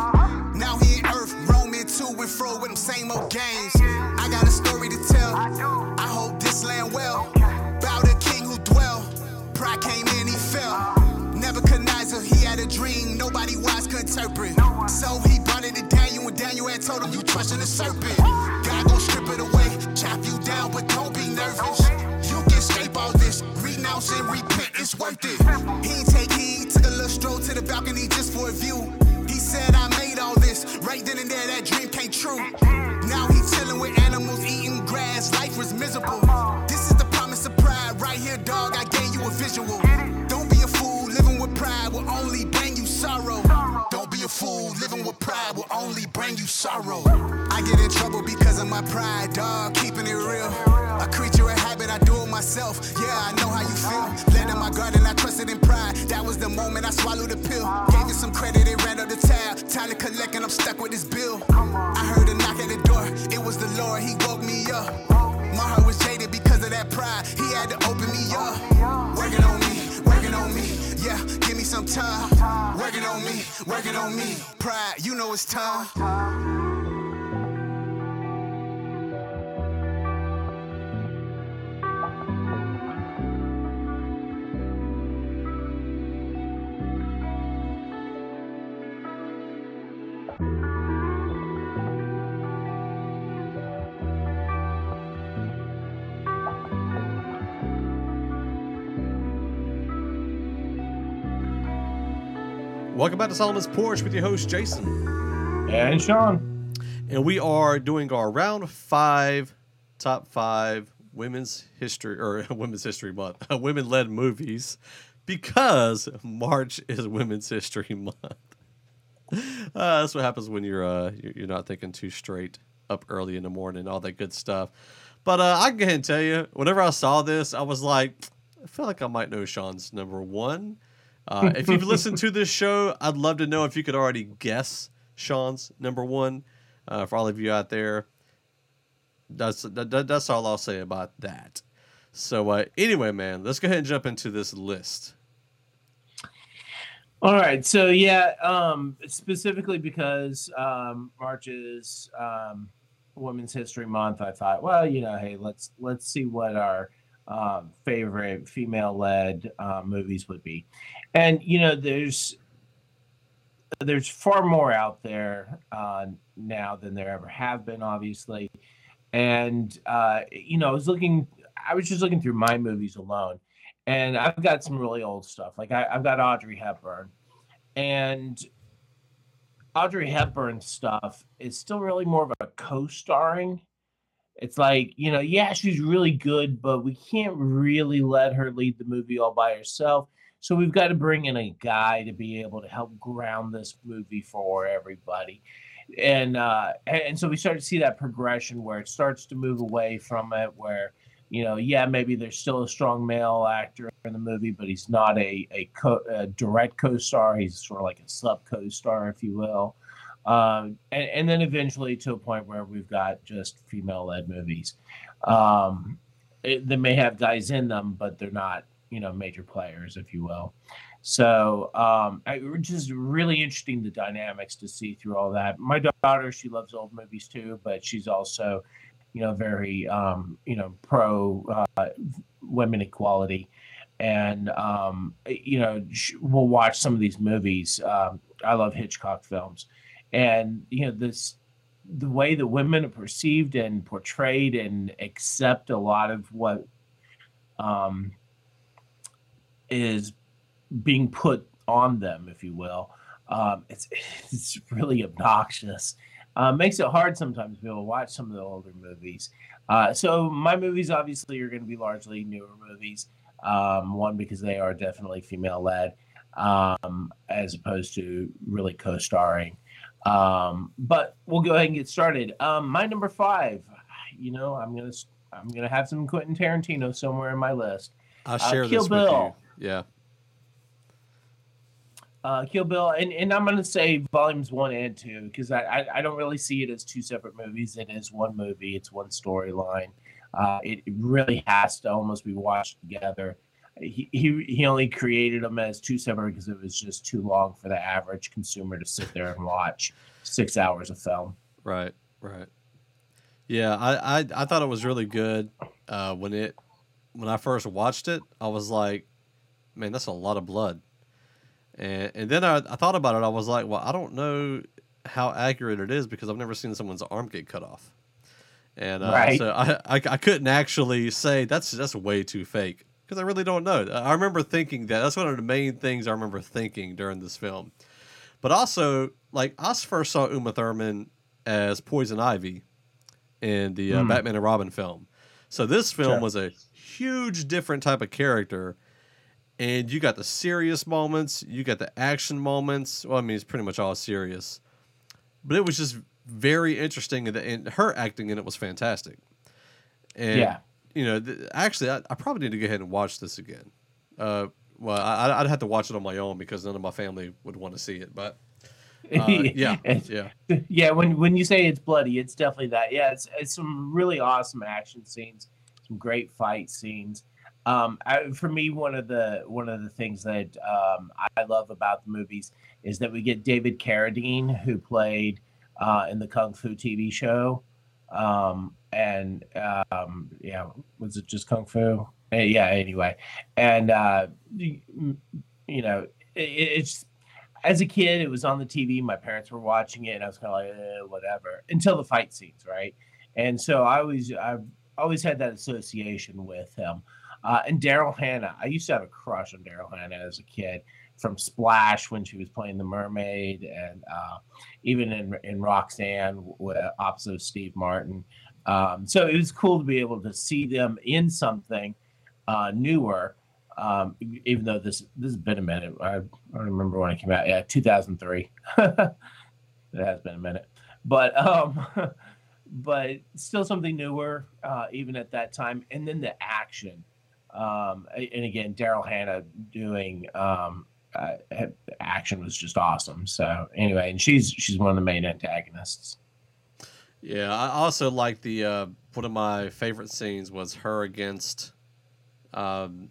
Now he in earth, roaming to and fro with them same old games. I got a story to tell. I hope this land well. Bow the king who dwell. Pride came in, he fell. Nebuchadnezzar, he had a dream nobody wise could interpret. So he brought it to Daniel, and Daniel had told him, you trusting the serpent. God gon' strip it away, chop you down, but don't be nervous. You can escape all this, renounce and repent, it's worth it. He ain't take heed, took a little stroll to the balcony just for a view. He said, I made all this, right then and there that dream came true. Now he chilling with animals, eating grass, life was miserable. living with pride will only bring you sorrow. I get in trouble because of my pride, dog, keeping it real. A creature, a habit, I do it myself. Yeah, I know how you feel. Led in my garden, I trusted in pride. That was the moment I swallowed the pill. Gave it some credit, it ran up the tab. Time to collect and I'm stuck with this bill. I heard a knock at the door. It was the Lord, he woke me up. My heart was jaded because of that pride. He had to open me up. Working on me, working on me. Yeah, give me some time. Working on me, working on me. Pride, you know it's time. Welcome back to Solomon's Porch with your host, Jason. And Sean. And we are doing our round five, top five women's history, or women's history month, women-led movies, because March is Women's History Month. Uh, that's what happens when you're uh, you're not thinking too straight up early in the morning, all that good stuff. But uh, I can go ahead and tell you, whenever I saw this, I was like, I feel like I might know Sean's number one. Uh, if you've listened to this show, I'd love to know if you could already guess Sean's number one. Uh, for all of you out there, that's that, that's all I'll say about that. So uh, anyway, man, let's go ahead and jump into this list. All right. So, yeah, um, specifically because um, March is um, Women's History Month, I thought, well, you know, hey, let's let's see what our Um, favorite female-led uh, movies would be. And, you know, there's there's far more out there uh, now than there ever have been, obviously. And, uh, you know, I was looking, I was just looking through my movies alone. And I've got some really old stuff. Like, I, I've got Audrey Hepburn. And Audrey Hepburn's stuff is still really more of a co-starring. It's like, you know, yeah, she's really good, but we can't really let her lead the movie all by herself. So we've got to bring in a guy to be able to help ground this movie for everybody. And uh, and so we start to see that progression where it starts to move away from it, where, you know, yeah, maybe there's still a strong male actor in the movie, but he's not a, a, co- a direct co-star. He's sort of like a sub co-star, if you will. Um, and, and then eventually to a point where we've got just female-led movies. Um, it, they may have guys in them, but they're not, you know, major players, if you will. So um, I, just really interesting, the dynamics to see through all that. My daughter, she loves old movies too, but she's also, you know, very, um, you know, pro uh, women equality. And, um, you know, we'll watch some of these movies. Um, I love Hitchcock films. And, you know, this the way that women are perceived and portrayed and accept a lot of what um, is being put on them, if you will. Um, it's it's really obnoxious. Uh, makes it hard sometimes to be able to watch some of the older movies. Uh, so my movies, obviously, are going to be largely newer movies. Um, one, because they are definitely female-led um, as opposed to really co-starring. Um, but we'll go ahead and get started. Um, my number five, you know, I'm gonna I'm gonna have some Quentin Tarantino somewhere in my list. I'll share uh, Kill this Bill. With you. Yeah. Uh, Kill Bill, and, and I'm gonna say volumes one and two because I, I I don't really see it as two separate movies. It is one movie. It's one storyline. Uh, it, it really has to almost be watched together. He, he he only created them as two separate because it was just too long for the average consumer to sit there and watch six hours of film. Right, right. Yeah, I, I, I thought it was really good uh, when it when I first watched it. I was like, man, that's a lot of blood. And and then I, I thought about it. I was like, well, I don't know how accurate it is because I've never seen someone's arm get cut off. And uh, right. so I, I I couldn't actually say that's that's way too fake. Because I really don't know. I remember thinking that. That's one of the main things I remember thinking during this film. But also, like, I first saw Uma Thurman as Poison Ivy in the uh, mm. Batman and Robin film. So this film sure. was a huge different type of character. And you got the serious moments. You got the action moments. Well, I mean, it's pretty much all serious. But it was just very interesting, and, and her acting in it was fantastic. And, yeah. you know, th- actually, I, I probably need to go ahead and watch this again. Uh, well, I, I'd have to watch it on my own because none of my family would want to see it. But uh, yeah, yeah, yeah. When when you say it's bloody, it's definitely that. Yeah, it's it's some really awesome action scenes, some great fight scenes. Um, I, for me, one of the one of the things that um, I love about the movies is that we get David Carradine, who played uh, in the Kung Fu T V show, um, and um, yeah, was it just Kung Fu? Uh, yeah. Anyway, and uh, you know, it, it's as a kid, it was on the T V. My parents were watching it, and I was kind of like, eh, whatever, until the fight scenes, right? And so I always I've always had that association with him. Uh, and Daryl Hannah, I used to have a crush on Daryl Hannah as a kid from Splash when she was playing the mermaid, and uh, even in in Roxanne, with, opposite of Steve Martin. Um, so it was cool to be able to see them in something uh, newer, um, even though this this has been a minute. I, I don't remember when it came out. Yeah, two thousand three. It has been a minute, but. Um, but still something newer, uh, even at that time. And then the action. Um, and again, Daryl Hannah doing um, uh, action was just awesome. So anyway, and she's she's one of the main antagonists. Yeah, I also like the uh, one of my favorite scenes was her against um,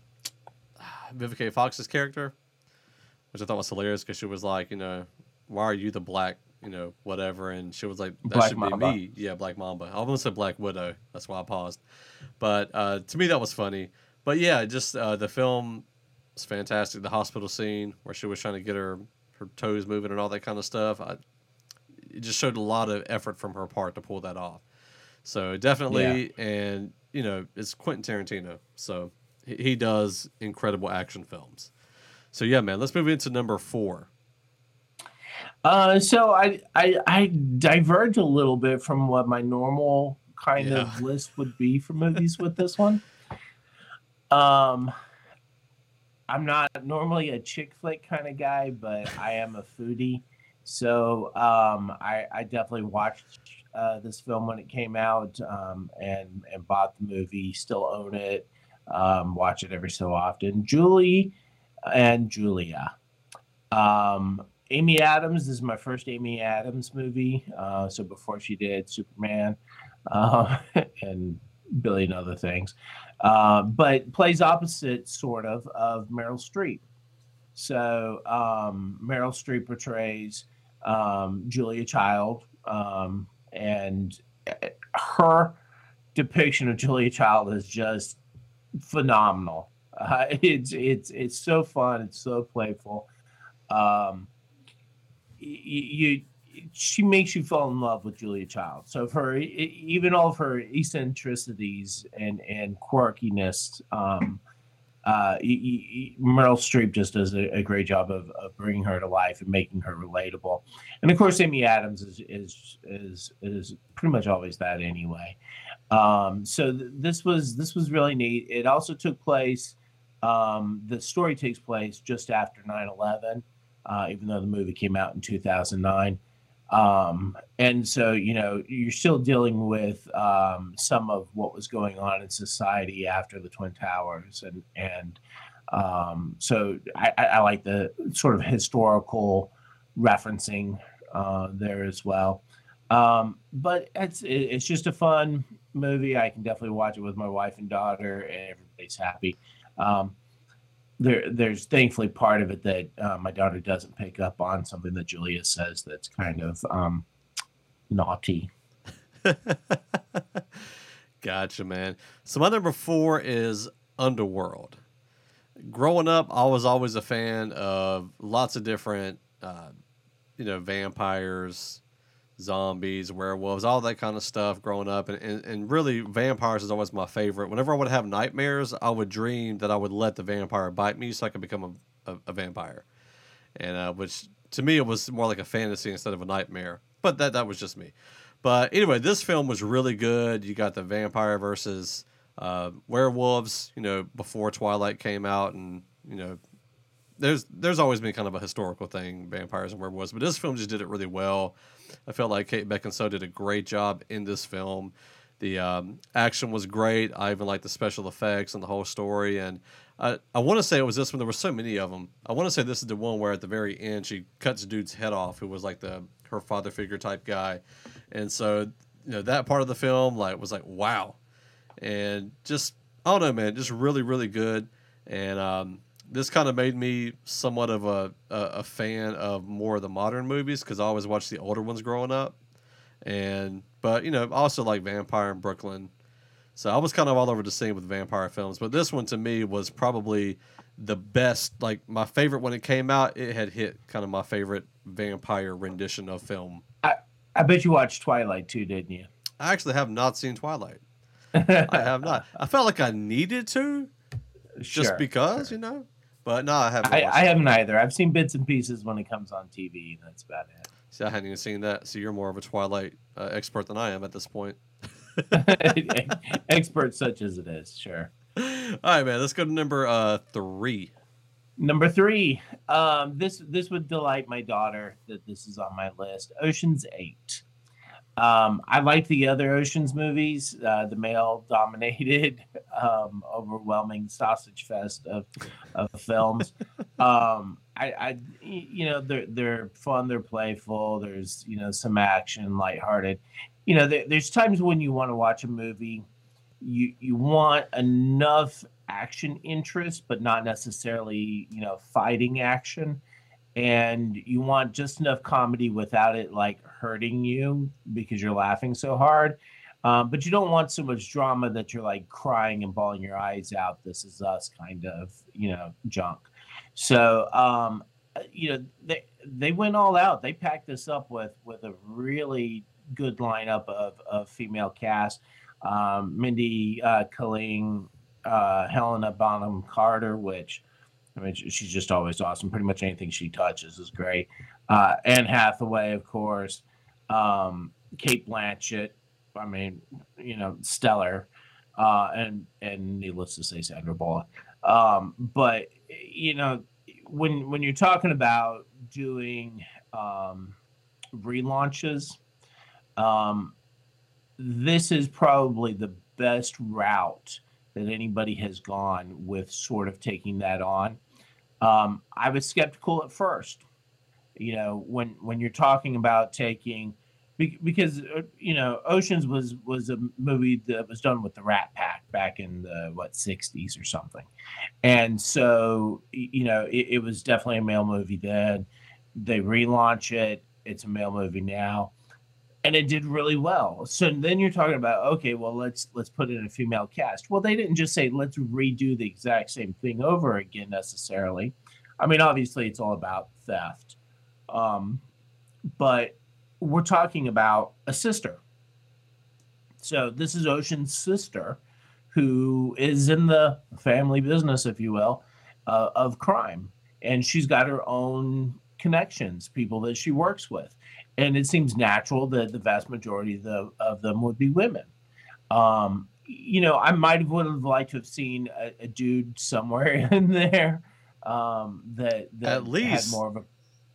Vivica Fox's character, which I thought was hilarious because she was like, you know, why are you the black, you know, whatever, and she was like, that Black should Mamba. Be me. Yeah, Black Mamba. I almost said Black Widow. That's why I paused. But uh, to me, that was funny. But yeah, just uh, the film was fantastic. The hospital scene where she was trying to get her, her toes moving and all that kind of stuff. I, it just showed a lot of effort from her part to pull that off. So definitely, yeah. And, you know, it's Quentin Tarantino. So he, he does incredible action films. So yeah, man, let's move into number four. Uh, so I, I I diverge a little bit from what my normal kind yeah. of list would be for movies with this one. Um, I'm not normally a chick flick kind of guy, but I am a foodie. So um, I, I definitely watched uh, this film when it came out um, and, and bought the movie, still own it, um, watch it every so often. Julie and Julia. Um Amy Adams, this is my first Amy Adams movie. Uh, so before she did Superman uh, and a billion other things. Uh, but plays opposite, sort of, of Meryl Streep. So um, Meryl Streep portrays um, Julia Child. Um, and her depiction of Julia Child is just phenomenal. Uh, it's, it's, it's so fun. It's so playful. Um, You, you, she makes you fall in love with Julia Child. So for even all of her eccentricities and and quirkiness, um, uh, you, you, Meryl Streep just does a, a great job of, of bringing her to life and making her relatable. And of course, Amy Adams is is is is pretty much always that anyway. Um, so th- this was this was really neat. It also took place. Um, the story takes place just after nine eleven. Uh, even though the movie came out in two thousand nine. Um, and so, you know, you're still dealing with um, some of what was going on in society after the Twin Towers. And and um, so I, I like the sort of historical referencing uh, there as well. Um, but it's it's just a fun movie. I can definitely watch it with my wife and daughter, and everybody's happy. Um, There, there's thankfully part of it that uh, my daughter doesn't pick up on, something that Julia says that's kind of um, naughty. Gotcha, man. So my number four is Underworld. Growing up, I was always a fan of lots of different, uh, you know, vampires, zombies, werewolves, all that kind of stuff growing up. And, and and really, vampires is always my favorite. Whenever I would have nightmares, I would dream that I would let the vampire bite me so I could become a, a, a vampire. And uh, which, to me, it was more like a fantasy instead of a nightmare. But that, that was just me. But anyway, this film was really good. You got the vampire versus uh, werewolves, you know, before Twilight came out and, you know, there's there's always been kind of a historical thing, vampires and werewolves, but this film just did it really well. I felt like Kate Beckinsale did a great job in this film. The um, action was great. I even liked the special effects and the whole story. And I, I want to say it was this one. There were so many of them. I want to say this is the one where at the very end she cuts dude's head off, who was like the her father figure type guy. And so, you know, that part of the film like was like, wow. And just, I don't know, man, just really, really good. And um, this kind of made me somewhat of a, a, a fan of more of the modern movies because I always watched the older ones growing up. And but you know, also like Vampire in Brooklyn, so I was kind of all over the scene with vampire films. But this one to me was probably the best, like my favorite when it came out. It had hit kind of my favorite vampire rendition of film. I, I bet you watched Twilight too, didn't you? I actually have not seen Twilight. I have not. I felt like I needed to, just sure, because sure. you know. But no, I haven't. I, I haven't either. I've seen bits and pieces when it comes on T V, and that's about it. See, I hadn't even seen that. So you're more of a Twilight uh, expert than I am at this point. Expert such as it is, sure. All right, man. Let's go to number uh, three. Number three. Um, this this would delight my daughter that this is on my list. Ocean's eight. Um, I like the other Ocean's movies, uh, the male-dominated, um, overwhelming sausage fest of of films. Um, I, I, you know, they're they're fun, they're playful. There's you know some action, lighthearted. You know, there, there's times when you want to watch a movie, you you want enough action interest, but not necessarily you know fighting action. And you want just enough comedy without it like hurting you because you're laughing so hard. Um, but you don't want so much drama that you're like crying and bawling your eyes out. This is us kind of, you know, junk. So, um, you know, they they went all out. They packed this up with with a really good lineup of, of female cast. Um, Mindy uh, Kaling, uh, Helena Bonham Carter, which... I mean, she's just always awesome. Pretty much anything she touches is great. Uh, Anne Hathaway, of course. Um, Kate Blanchett. I mean, you know, stellar. Uh, and and needless to say, Sandra Bullock. Um, but you know, when when you're talking about doing um, relaunches, um, this is probably the best route that anybody has gone with, sort of taking that on. Um, I was skeptical at first, you know, when, when you're talking about taking, because, you know, Oceans was, was a movie that was done with the Rat Pack back in the, what, sixties or something. And so, you know, it, it was definitely a male movie then. They relaunch it. It's a male movie now. And it did really well. So then you're talking about, okay, well, let's let's put in a female cast. Well, they didn't just say, let's redo the exact same thing over again necessarily. I mean, obviously, it's all about theft. Um, but we're talking about a sister. So this is Ocean's sister, who is in the family business, if you will, uh, of crime. And she's got her own connections, people that she works with. And it seems natural that the vast majority of, the, of them would be women. Um, you know, I might have would have liked to have seen a, a dude somewhere in there um, that, that at least, had more of a...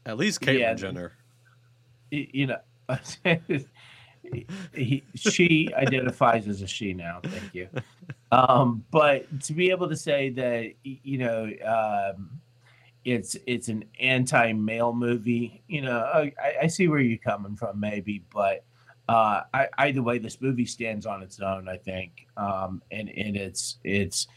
At least Caitlyn yeah, Jenner. You know, he, she identifies as a she now, thank you. Um, but to be able to say that, you know... Um, It's it's an anti-male movie. You know, I, I see where you're coming from, maybe, but uh, I, either way, this movie stands on its own, I think. Um, and and it's it's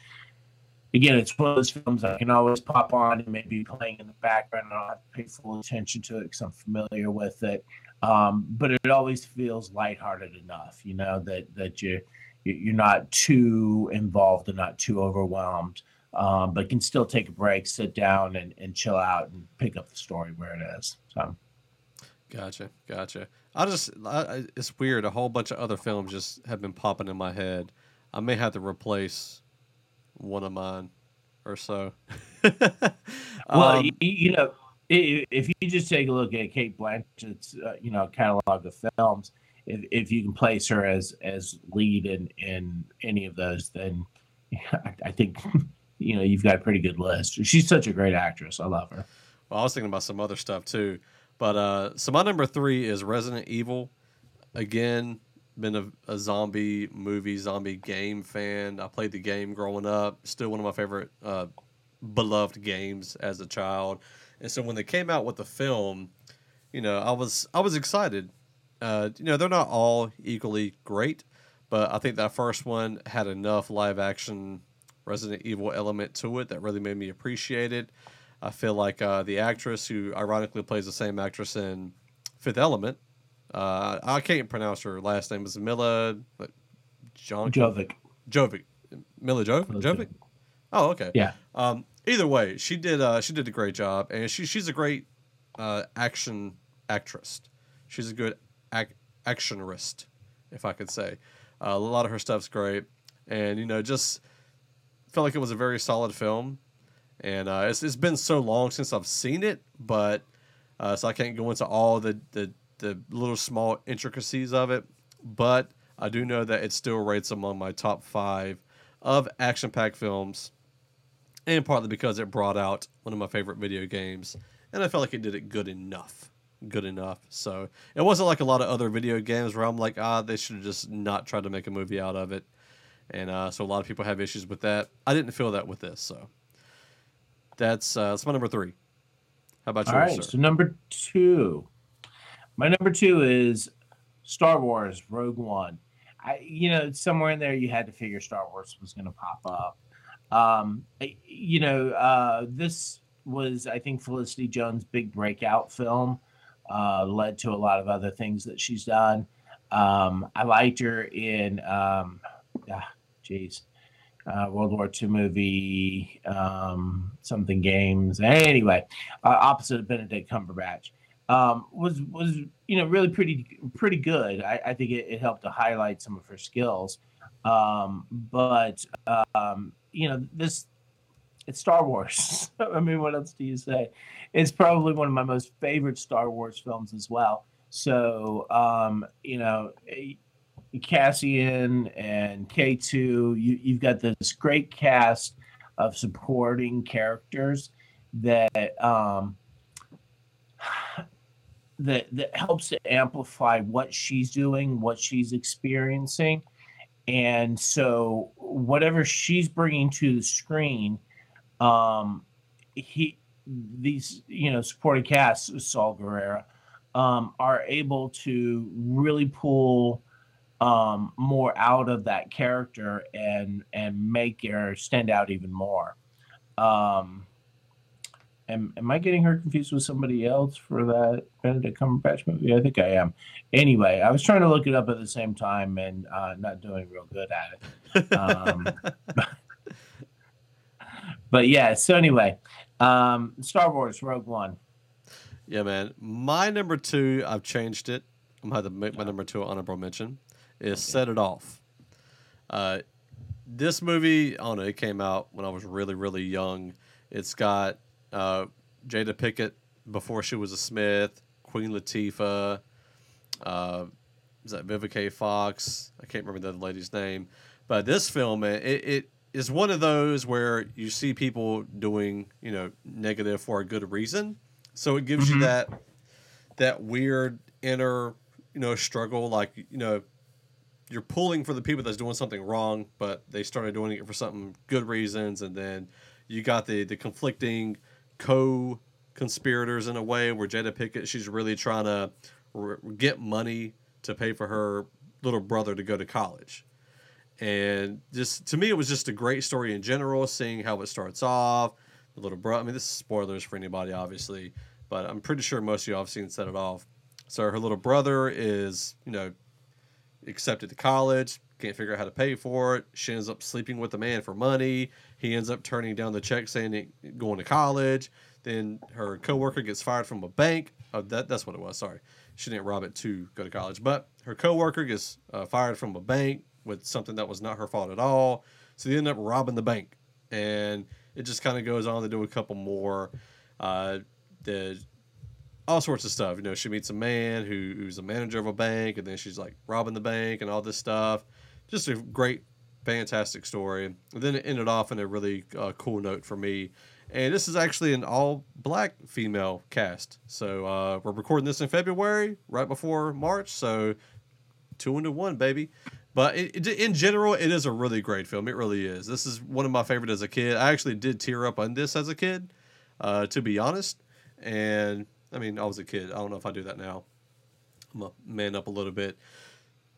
again, it's one of those films I can always pop on and maybe playing in the background. I don't have to pay full attention to it because I'm familiar with it. Um, but it always feels lighthearted enough, you know, that that you you're not too involved and not too overwhelmed. Um, but can still take a break, sit down, and, and chill out and pick up the story where it is. So, gotcha, gotcha. I just, I, it's weird. A whole bunch of other films just have been popping in my head. I may have to replace one of mine or so. Well, um, you, you know, if you just take a look at Kate Blanchett's, uh, you know, catalog of films, if if you can place her as as lead in in any of those, then I, I think. you know, you've got a pretty good list. She's such a great actress. I love her. Well, I was thinking about some other stuff too, but uh, so my number three is Resident Evil. Again, been a, a zombie movie, zombie game fan. I played the game growing up. Still one of my favorite uh, beloved games as a child. And so when they came out with the film, you know, I was I was excited. Uh, you know, they're not all equally great, but I think that first one had enough live action Resident Evil element to it that really made me appreciate it. I feel like uh, the actress, who ironically plays the same actress in Fifth Element, uh, I can't pronounce her last name. It's Mila John Jovic. Jovic. Mila Jovic? Mila Jovic. Oh, okay. Yeah. Um, either way, she did uh, she did a great job, and she she's a great uh, action actress. She's a good ac- actionist, if I could say. Uh, a lot of her stuff's great, and you know, just felt like it was a very solid film. And uh, it's it's been so long since I've seen it, but uh, so I can't go into all the, the the little small intricacies of it. But I do know that it still rates among my top five of action-packed films, and partly because it brought out one of my favorite video games, and I felt like it did it good enough. Good enough. So it wasn't like a lot of other video games where I'm like, ah, they should have just not tried to make a movie out of it. And uh, so a lot of people have issues with that. I didn't feel that with this, so. That's uh, that's my number three. How about yours, sir? All right, so number two. My number two is Star Wars Rogue One. I, you know, somewhere in there you had to figure Star Wars was going to pop up. Um, I, you know, uh, this was, I think, Felicity Jones' big breakout film. Uh, led to a lot of other things that she's done. Um, I liked her in, um, ah, geez. Uh, World War Two movie, um, something games. Anyway, uh, opposite of Benedict Cumberbatch, um, was was you know really pretty pretty good. I, I think it, it helped to highlight some of her skills. Um, but um, you know this, it's Star Wars. I mean, what else do you say? It's probably one of my most favorite Star Wars films as well. So um, you know. It, Cassian and K two, you, you've got this great cast of supporting characters that um, that that helps to amplify what she's doing, what she's experiencing. And so whatever she's bringing to the screen, um, he these you know supporting casts, Saul Guerrero, um, are able to really pull um more out of that character and and make her stand out even more. Um am, am I getting her confused with somebody else for that Benedict Cumberbatch movie? I think I am. Anyway, I was trying to look it up at the same time and uh not doing real good at it. Um but, but yeah, so anyway, um Star Wars Rogue One. Yeah, man. My number two, I've changed it. I'm gonna have to make my number two an honorable mention. Is Set It Off. Uh, this movie, I don't know, it came out when I was really, really young. It's got uh, Jada Pinkett before she was a Smith, Queen Latifah, uh, is that Vivica A. Fox? I can't remember the lady's name. But this film, it, it is one of those where you see people doing, you know, negative for a good reason. So it gives mm-hmm. you that that weird inner, you know, struggle, like, you know, you're pulling for the people that's doing something wrong, but they started doing it for something good reasons. And then you got the, the conflicting co-conspirators in a way where Jada Pinkett, she's really trying to re- get money to pay for her little brother to go to college. And just to me, it was just a great story in general, seeing how it starts off. The little brother, I mean, this is spoilers for anybody, obviously, but I'm pretty sure most of y'all have seen Set It Off. So her little brother is, you know, accepted to college, can't figure out how to pay for it. She ends up sleeping with a man for money. He ends up turning down the check saying he, going to college. Then her coworker gets fired from a bank. Oh, that that's what it was. Sorry. She didn't rob it to go to college. But her coworker gets uh, fired from a bank with something that was not her fault at all. So they end up robbing the bank. And it just kind of goes on to do a couple more. Uh, the... all sorts of stuff. You know, she meets a man who, who's a manager of a bank, and then she's like robbing the bank and all this stuff. Just a great fantastic story. And then it ended off in a really uh, cool note for me. And this is actually an all-black female cast. So uh, we're recording this in February, right before March. So two into one, baby. But it, it, in general, it is a really great film. It really is. This is one of my favorites as a kid. I actually did tear up on this as a kid, uh, to be honest. And, I mean, I was a kid. I don't know if I do that now. I'm going to man up a little bit.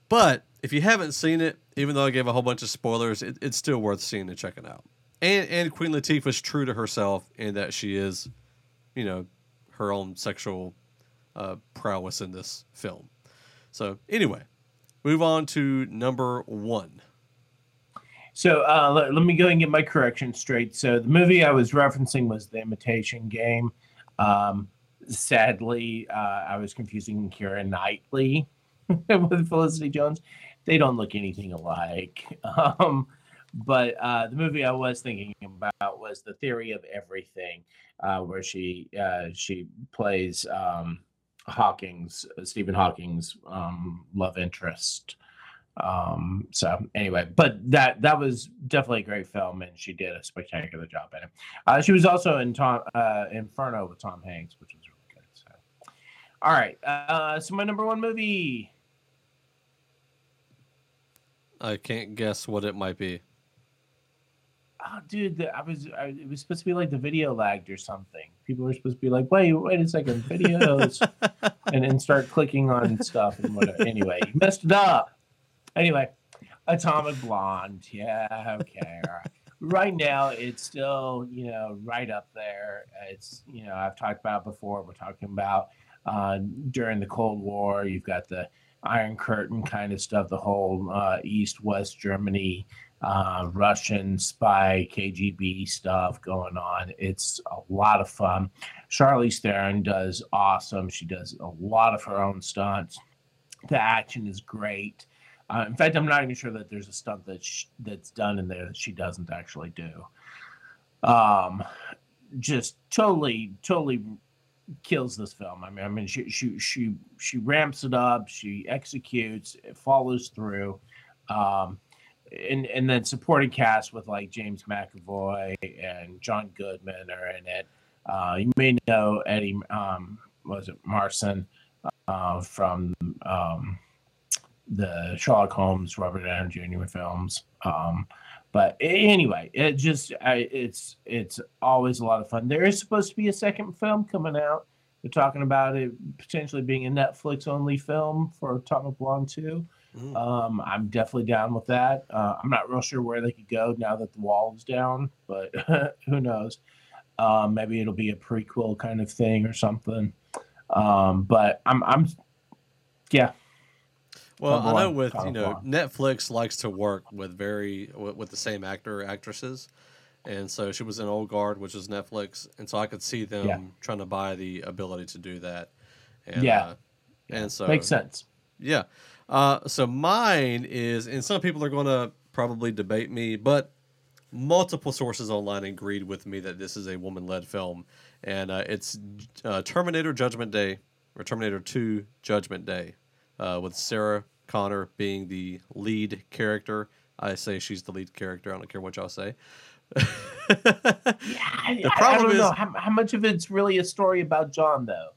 But if you haven't seen it, even though I gave a whole bunch of spoilers, it, it's still worth seeing and checking out. And and Queen Latifah's true to herself in that she is, you know, her own sexual uh, prowess in this film. So anyway, move on to number one. So uh, let, let me go and get my correction straight. So the movie I was referencing was The Imitation Game. Um, sadly, uh, I was confusing Keira Knightley with Felicity Jones. They don't look anything alike. Um, But uh, the movie I was thinking about was The Theory of Everything, uh, where she uh, she plays um, Hawking's Stephen Hawking's um, love interest. Um, so anyway, but that that was definitely a great film, and she did a spectacular job in it. Uh, she was also in Tom uh, Inferno with Tom Hanks, which was really good. So, all right, uh, so my number one movie. I can't guess what it might be. Oh, dude, I was, I, it was supposed to be like the video lagged or something. People were supposed to be like, wait, wait a second, videos, and then start clicking on stuff and whatever. Anyway, you messed it up. Anyway, Atomic Blonde. Yeah, okay. All right. Right now, it's still, you know, right up there. It's, you know, I've talked about it before. We're talking about uh, during the Cold War, you've got the Iron Curtain kind of stuff, the whole uh, East-West Germany Uh, Russian spy K G B stuff going on. It's a lot of fun. Charlize Theron does awesome. She does a lot of her own stunts. The action is great. Uh, in fact, I'm not even sure that there's a stunt that sh- that's done in there that she doesn't actually do. Um, just totally, totally kills this film. I mean, I mean, she she she she ramps it up. She executes. It follows through. Um, And and then supporting cast with like James McAvoy and John Goodman are in it. Uh, you may know Eddie, um, what was it Marson uh, from um, the Sherlock Holmes, Robert Downey Junior films. Um, but anyway, it just I, it's it's always a lot of fun. There is supposed to be a second film coming out. They're talking about it potentially being a Netflix only film for Atomic Blonde two. Mm. Um, I'm definitely down with that. Uh, I'm not real sure where they could go now that the wall is down, but who knows? Um, maybe it'll be a prequel kind of thing or something. Um, but I'm, I'm, yeah. Well, I know with you know Netflix likes to work with very with, with the same actor or actresses, and so she was in Old Guard, which is Netflix, and so I could see them yeah. trying to buy the ability to do that. And, yeah, uh, and so makes sense. Yeah. Uh, so mine is, and some people are going to probably debate me, but multiple sources online agreed with me that this is a woman-led film, and uh, it's uh, Terminator Judgment Day, or Terminator two Judgment Day, uh, with Sarah Connor being the lead character. I say she's the lead character. I don't care what y'all say. yeah, I, the problem I don't is, know how, how much of it's really a story about John, though.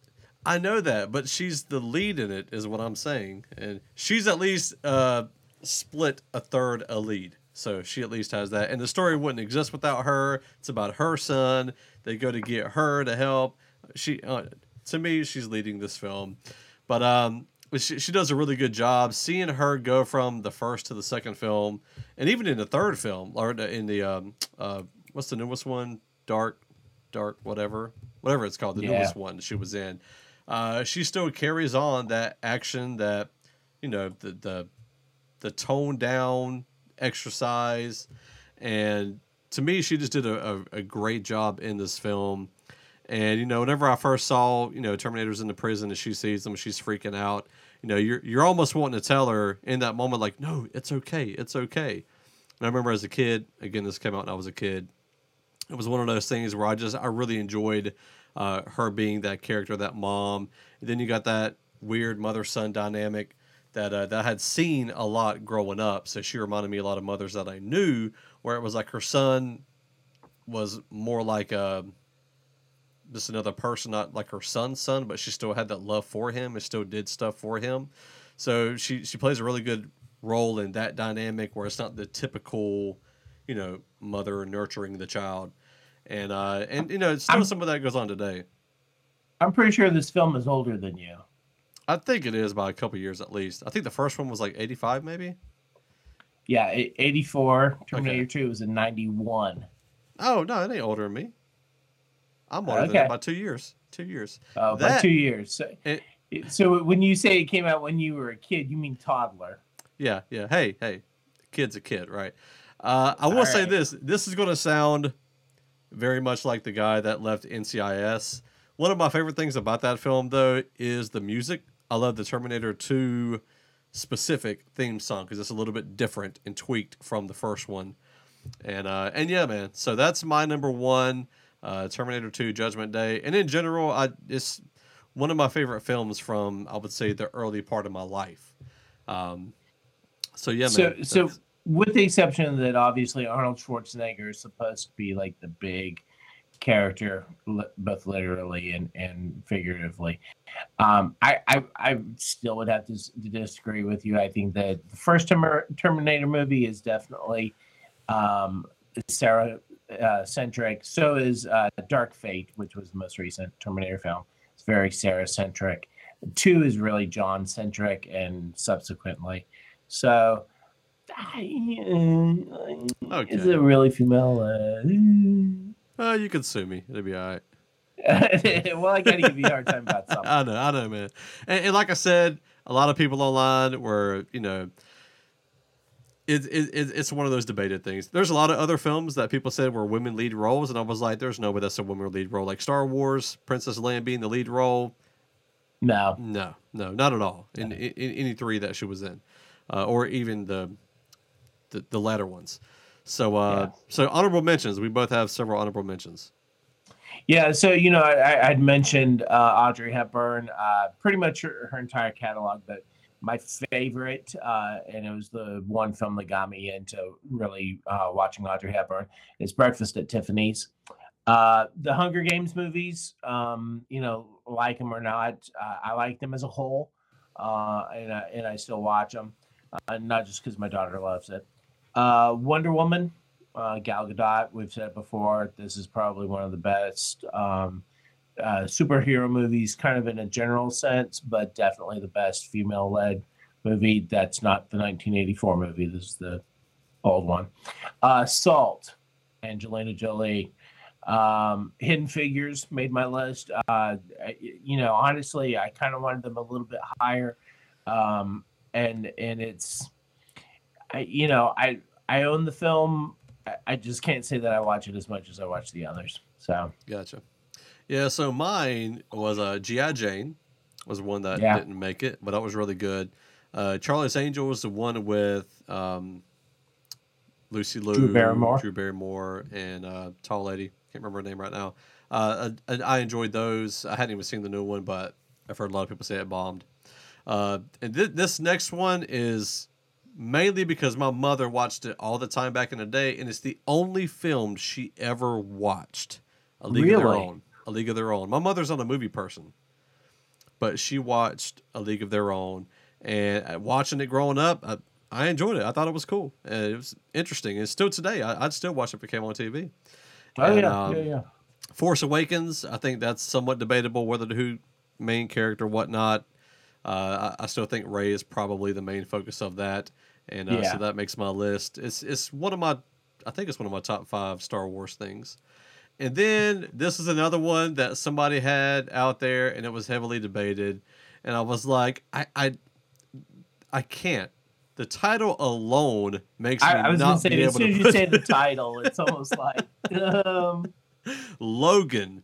I know that, but she's the lead in it, is what I'm saying. And she's at least uh, split a third a lead. So she at least has that. And the story wouldn't exist without her. It's about her son. They go to get her to help. She, uh, to me, she's leading this film. But um, she, she does a really good job seeing her go from the first to the second film. And even in the third film, or in the, um, uh, what's the newest one? Dark, Dark, whatever. Whatever it's called, the yeah. newest one she was in. Uh, she still carries on that action, that, you know, the the, the toned down exercise, and to me, she just did a, a, a great job in this film. And you know, whenever I first saw, you know, Terminator's in the prison and she sees them, she's freaking out. You know, you're you're almost wanting to tell her in that moment, like, no, it's okay, it's okay. And I remember as a kid, again, this came out when I was a kid. It was one of those things where I just I really enjoyed. Uh, her being that character, that mom. And then you got that weird mother-son dynamic that uh, that I had seen a lot growing up. So she reminded me a lot of mothers that I knew, where it was like her son was more like a, just another person, not like her son's son, but she still had that love for him and still did stuff for him. So she, she plays a really good role in that dynamic, where it's not the typical, you know, mother nurturing the child. And, uh, and you know, still I'm, some of that goes on today. I'm pretty sure this film is older than you. I think it is by a couple years at least. I think the first one was like eighty-five, maybe? Yeah, eighty-four. Terminator okay. two was in ninety-one. Oh, no, it ain't older than me. I'm older okay. than it by two years. Two years. Oh, that, by two years. So, it, it, so when you say it came out when you were a kid, you mean toddler. Yeah, yeah. Hey, hey. A kid's a kid, right? Uh, I will right. say this. This is going to sound very much like the guy that left N C I S. One of my favorite things about that film, though, is the music. I love the Terminator two specific theme song because it's a little bit different and tweaked from the first one. And, uh, and yeah, man. So that's my number one. Uh, Terminator two, Judgment Day, and in general, I it's one of my favorite films from, I would say, the early part of my life. Um, so yeah, so man, so with the exception that obviously Arnold Schwarzenegger is supposed to be like the big character, both literally and, and figuratively, um, I, I I still would have to, to disagree with you. I think that the first Terminator movie is definitely um, Sarah. Uh, centric. So is uh, Dark Fate, which was the most recent Terminator film. It's very Sarah-centric. Two is really John-centric, and subsequently, so okay. Is it really female? Uh, uh, you can sue me. It'll be all right. Well, I gotta give you a hard time about something. I know, I know, man. And, and like I said, a lot of people online were, you know. It, it, it's one of those debated things. There's a lot of other films that people said were women lead roles, and I was like, there's no way that's a woman lead role. Like Star Wars, Princess Leia being the lead role. No. No, no, not at all. In, in, in any three that she was in, uh, or even the, the the latter ones. So, uh, yeah. so honorable mentions. We both have several honorable mentions. Yeah, so, you know, I, I'd mentioned uh, Audrey Hepburn, uh, pretty much her, her entire catalog, but my favorite, uh, and it was the one film that got me into really uh, watching Audrey Hepburn, is Breakfast at Tiffany's. Uh, the Hunger Games movies, um, you know, like them or not, uh, I like them as a whole, uh, and, I, and I still watch them, uh, not just because my daughter loves it. Uh, Wonder Woman, uh, Gal Gadot, we've said before, this is probably one of the best um Uh, superhero movies, kind of in a general sense, but definitely the best female-led movie. That's not the nineteen eighty-four movie. This is the old one. Uh, Salt, Angelina Jolie. Um, Hidden Figures made my list. Uh, you know, honestly, I kind of wanted them a little bit higher. Um, and and it's, I, you know, I, I own the film. I, I just can't say that I watch it as much as I watch the others. So gotcha. Yeah, so mine was uh, G I. Jane was one that yeah. didn't make it, but that was really good. Uh, Charlie's Angel was the one with um, Lucy Liu, Drew Barrymore, Drew Barrymore and uh, Tall Lady. Can't remember her name right now. Uh, I, I enjoyed those. I hadn't even seen the new one, but I've heard a lot of people say it bombed. Uh, and th- this next one is mainly because my mother watched it all the time back in the day, and it's the only film she ever watched. A League really? Of Their Own. A League of Their Own. My mother's not a movie person, but she watched A League of Their Own, and watching it growing up, I, I enjoyed it. I thought it was cool. And it was interesting. And still today, I, I'd still watch it if it came on T V. Oh, and, yeah. Um, yeah, yeah. Force Awakens, I think that's somewhat debatable whether the who main character, whatnot. Uh, I, I still think Rey is probably the main focus of that. And uh, yeah. so that makes my list. It's, it's one of my, I think it's one of my top five Star Wars things. And then this is another one that somebody had out there, and it was heavily debated. And I was like, I, I, I can't. The title alone makes I, me I was not gonna say, be able to. As soon as you say the title, it's almost like um... Logan.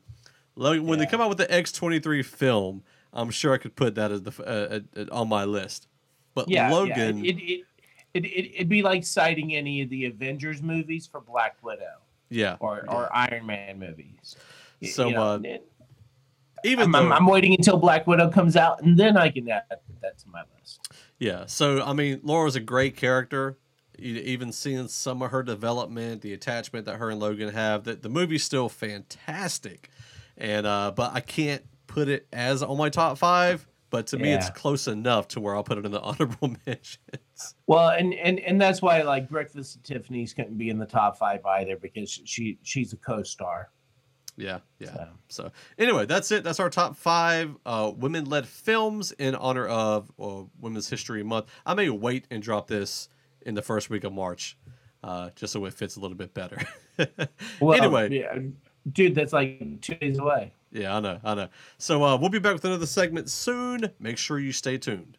Logan. Yeah. When they come out with the X twenty-three film, I'm sure I could put that as the uh, on my list. But yeah, Logan, yeah. It, it, it, it, it'd be like citing any of the Avengers movies for Black Widow. Yeah, or or yeah. Iron Man movies. So, you know, uh, it, Even I'm, though, I'm waiting until Black Widow comes out, and then I can add that to my list. Yeah, so, I mean, Laura's a great character. Even seeing some of her development, the attachment that her and Logan have, that the movie's still fantastic. And uh, but I can't put it as on my top five. But to yeah. me, it's close enough to where I'll put it in the honorable mentions. Well, and, and, and that's why, like, Breakfast at Tiffany's couldn't be in the top five either, because she she's a co-star. Yeah, yeah. So, so anyway, that's it. That's our top five uh, women-led films in honor of uh, Women's History Month. I may wait and drop this in the first week of March, uh, just so it fits a little bit better. well, anyway. Yeah. Dude, that's like two days away. Yeah, I know, I know. So uh, we'll be back with another segment soon. Make sure you stay tuned.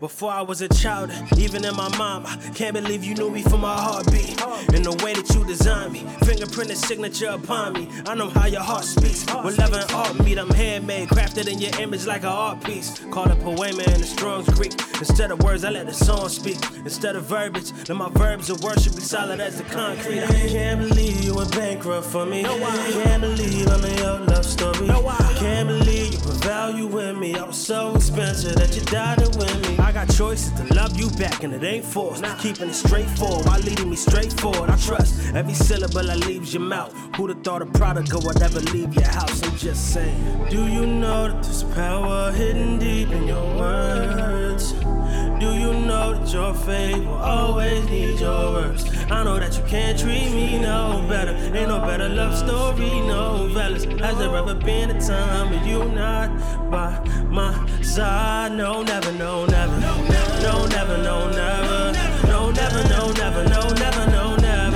Before I was a child, even in my mama, can't believe you knew me from my heartbeat. And the way that you designed me, fingerprinted signature upon me. I know how your heart speaks. With love and art meet, I'm handmade, crafted in your image like an art piece. Call a poema in the Strong's Greek. Instead of words, I let the song speak. Instead of verbiage, let my verbs of worship be solid as the concrete. I can't believe you were bankrupt for me. I can't believe I'm in your love story. I can't believe you put value in me. I was so expensive that you died with me. I got choices to love you back, and it ain't forced. Nah. Keeping it straightforward while leading me straight forward. I trust every syllable that leaves your mouth. Who'da thought a prodigal would ever leave your house? I'm just saying. Do you know that there's power hidden deep in your words? Do you know that your faith will always need your words? I know that you can't treat me no better. Ain't no better love story, no fellas. Has there ever been a time when you not by my side? No, never, no, never. No, never, no, never. No, never, no, never. No, never, no, never.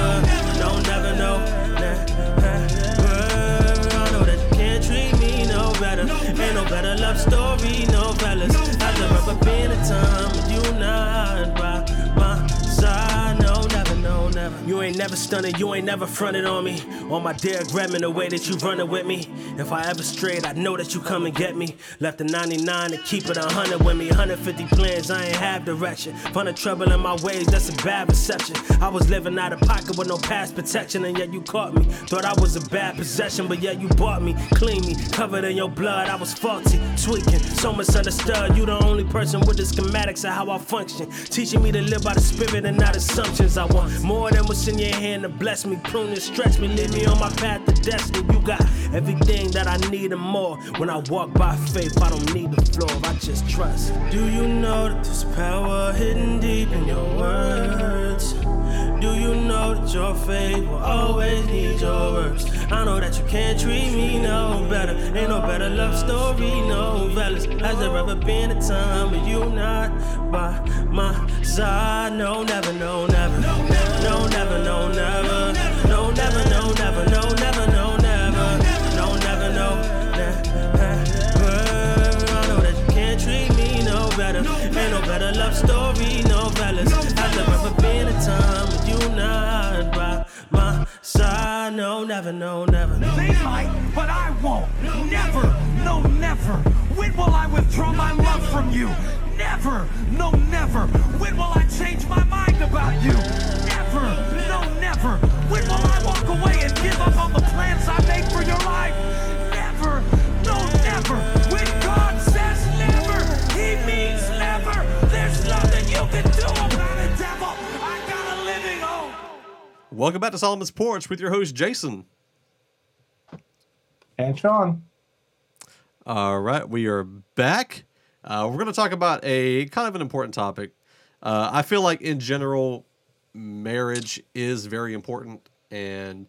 No, never, no, never. I know that you can't treat me no better. Ain't no better love story, no fellas. Has there ever been a time when you not by my side? No, never, no, never. You ain't never stunted, you ain't never fronted on me. On my diagramming, the way that you running with me. If I ever strayed, I know that you come and get me. Left the ninety-nine to keep it one hundred with me. one hundred fifty plans, I ain't have direction. Fun of trouble in my ways, that's a bad reception. I was living out of pocket with no past protection, and yet you caught me. Thought I was a bad possession, but yet you bought me. Clean me, covered in your blood, I was faulty, tweaking, so misunderstood. You the only person with the schematics of how I function. Teaching me to live by the spirit and not assumptions. I want more than what's in your hand to bless me, prune and stretch me, lead me on my path to destiny. You got everything that I need and more. When I walk by faith, I don't need the floor, I just trust. Do you know that there's power hidden deep in your words? Do you know that your faith will always need your words? I know that you can't treat me no better. Ain't no better love story, no fellas. Has there ever been a time when you not by my side? No, never, no, never. No, never, no, never. No, never, no, never. No, never, no, never. No, never, no, never. I know that you can't treat me no better. Ain't no better love story, no fellas. Has there ever been a time when you not by my side? No, never, no, never. They might, but I won't. Never, no, never. When will I withdraw my love from you? Never, no, never. When will I change my mind about you? Never, no, never. When will I walk away and give up on the plans I made for your life? Never, no, never. When God says never, he means never. There's nothing you can do about it, devil. I got a living hope. Welcome back to Solomon's Porch with your host, Jason. And Sean. All right, we are back. Uh, we're going to talk about a kind of an important topic. Uh, I feel like in general, marriage is very important, and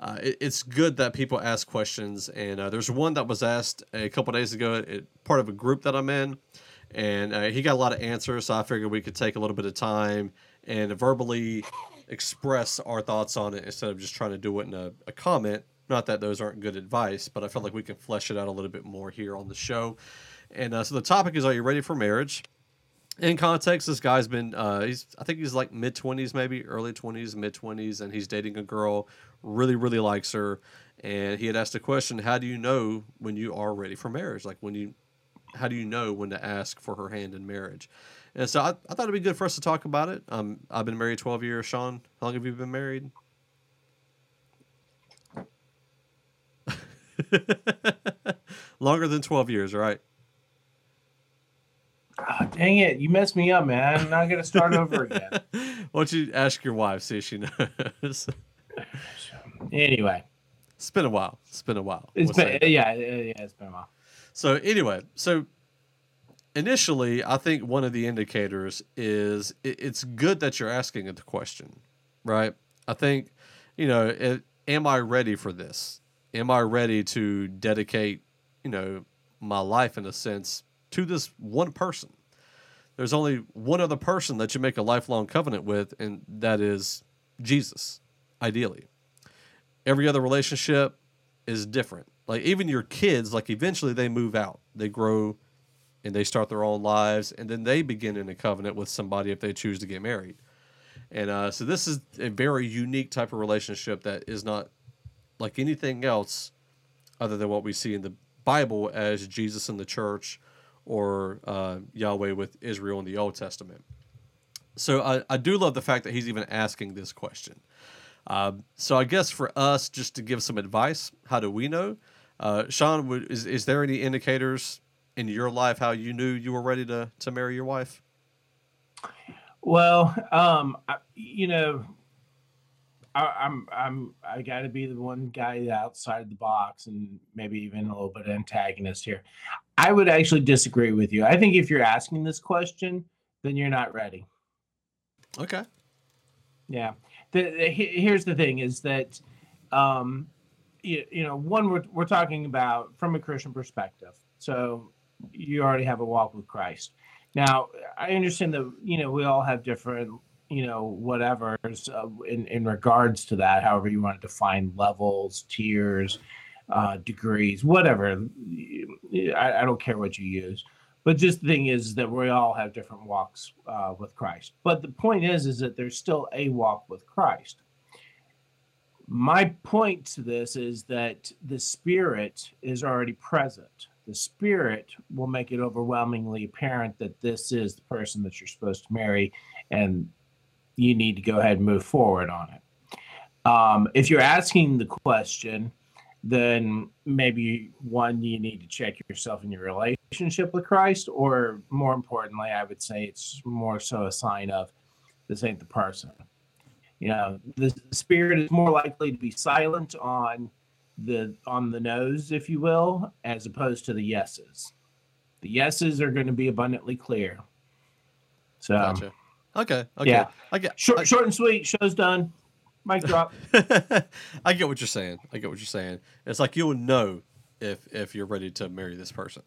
uh, it, it's good that people ask questions. And uh, there's one that was asked a couple days ago, it, part of a group that I'm in, and uh, he got a lot of answers. So I figured we could take a little bit of time and verbally express our thoughts on it instead of just trying to do it in a, a comment. Not that those aren't good advice, but I felt like we can flesh it out a little bit more here on the show. And uh, so the topic is, are you ready for marriage? In context, this guy's been, uh, he's I think he's like mid-twenties maybe, early twenties, mid-twenties, and he's dating a girl, really, really likes her. And he had asked the question, how do you know when you are ready for marriage? Like when you how do you know when to ask for her hand in marriage? And so I, I thought it'd be good for us to talk about it. Um, I've been married twelve years. Sean, how long have you been married? Longer than twelve years, right? Oh, dang it. You messed me up, man. I'm not going to start over again. Why don't you ask your wife, see if she knows. Anyway. It's been a while. It's been a while. It's we'll been, yeah, yeah, it's been a while. So anyway, so initially, I think one of the indicators is it, it's good that you're asking the question, right? I think, you know, it, am I ready for this? Am I ready to dedicate, you know, my life in a sense to this one person? There's only one other person that you make a lifelong covenant with, and that is Jesus, ideally. Every other relationship is different. Like even your kids, like eventually they move out, they grow and they start their own lives. And then they begin in a covenant with somebody if they choose to get married. And uh, so this is a very unique type of relationship that is not like anything else other than what we see in the Bible as Jesus and the church, or uh, Yahweh with Israel in the Old Testament. So I, I do love the fact that he's even asking this question. Um, so I guess for us, just to give some advice, how do we know? Uh, Sean, would, is is there any indicators in your life how you knew you were ready to to marry your wife? Well, um, I, you know, I, I'm I'm I got to be the one guy outside the box and maybe even a little bit antagonist here. I would actually disagree with you. I think if you're asking this question, then you're not ready. Okay. Yeah. The, the, here's the thing is that, um, you, you know, one, we're, we're talking about from a Christian perspective. So you already have a walk with Christ. Now, I understand that, you know, we all have different, you know, whatevers uh, in, in regards to that, however you want to define levels, tiers, uh, degrees, whatever. I, I don't care what you use. But just the thing is that we all have different walks uh, with Christ. But the point is, is that there's still a walk with Christ. My point to this is that the Spirit is already present. The Spirit will make it overwhelmingly apparent that this is the person that you're supposed to marry, and you need to go ahead and move forward on it. Um, if you're asking the question, then maybe one, you need to check yourself in your relationship with Christ, or more importantly, I would say it's more so a sign of this ain't the person. You know, the Spirit is more likely to be silent on the on the no's, if you will, as opposed to the yeses. The yeses are going to be abundantly clear. So, gotcha. okay, okay, yeah, I get, short, I, short and sweet. Show's done. Mic drop. I get what you're saying. I get what you're saying. It's like you'll know if if you're ready to marry this person.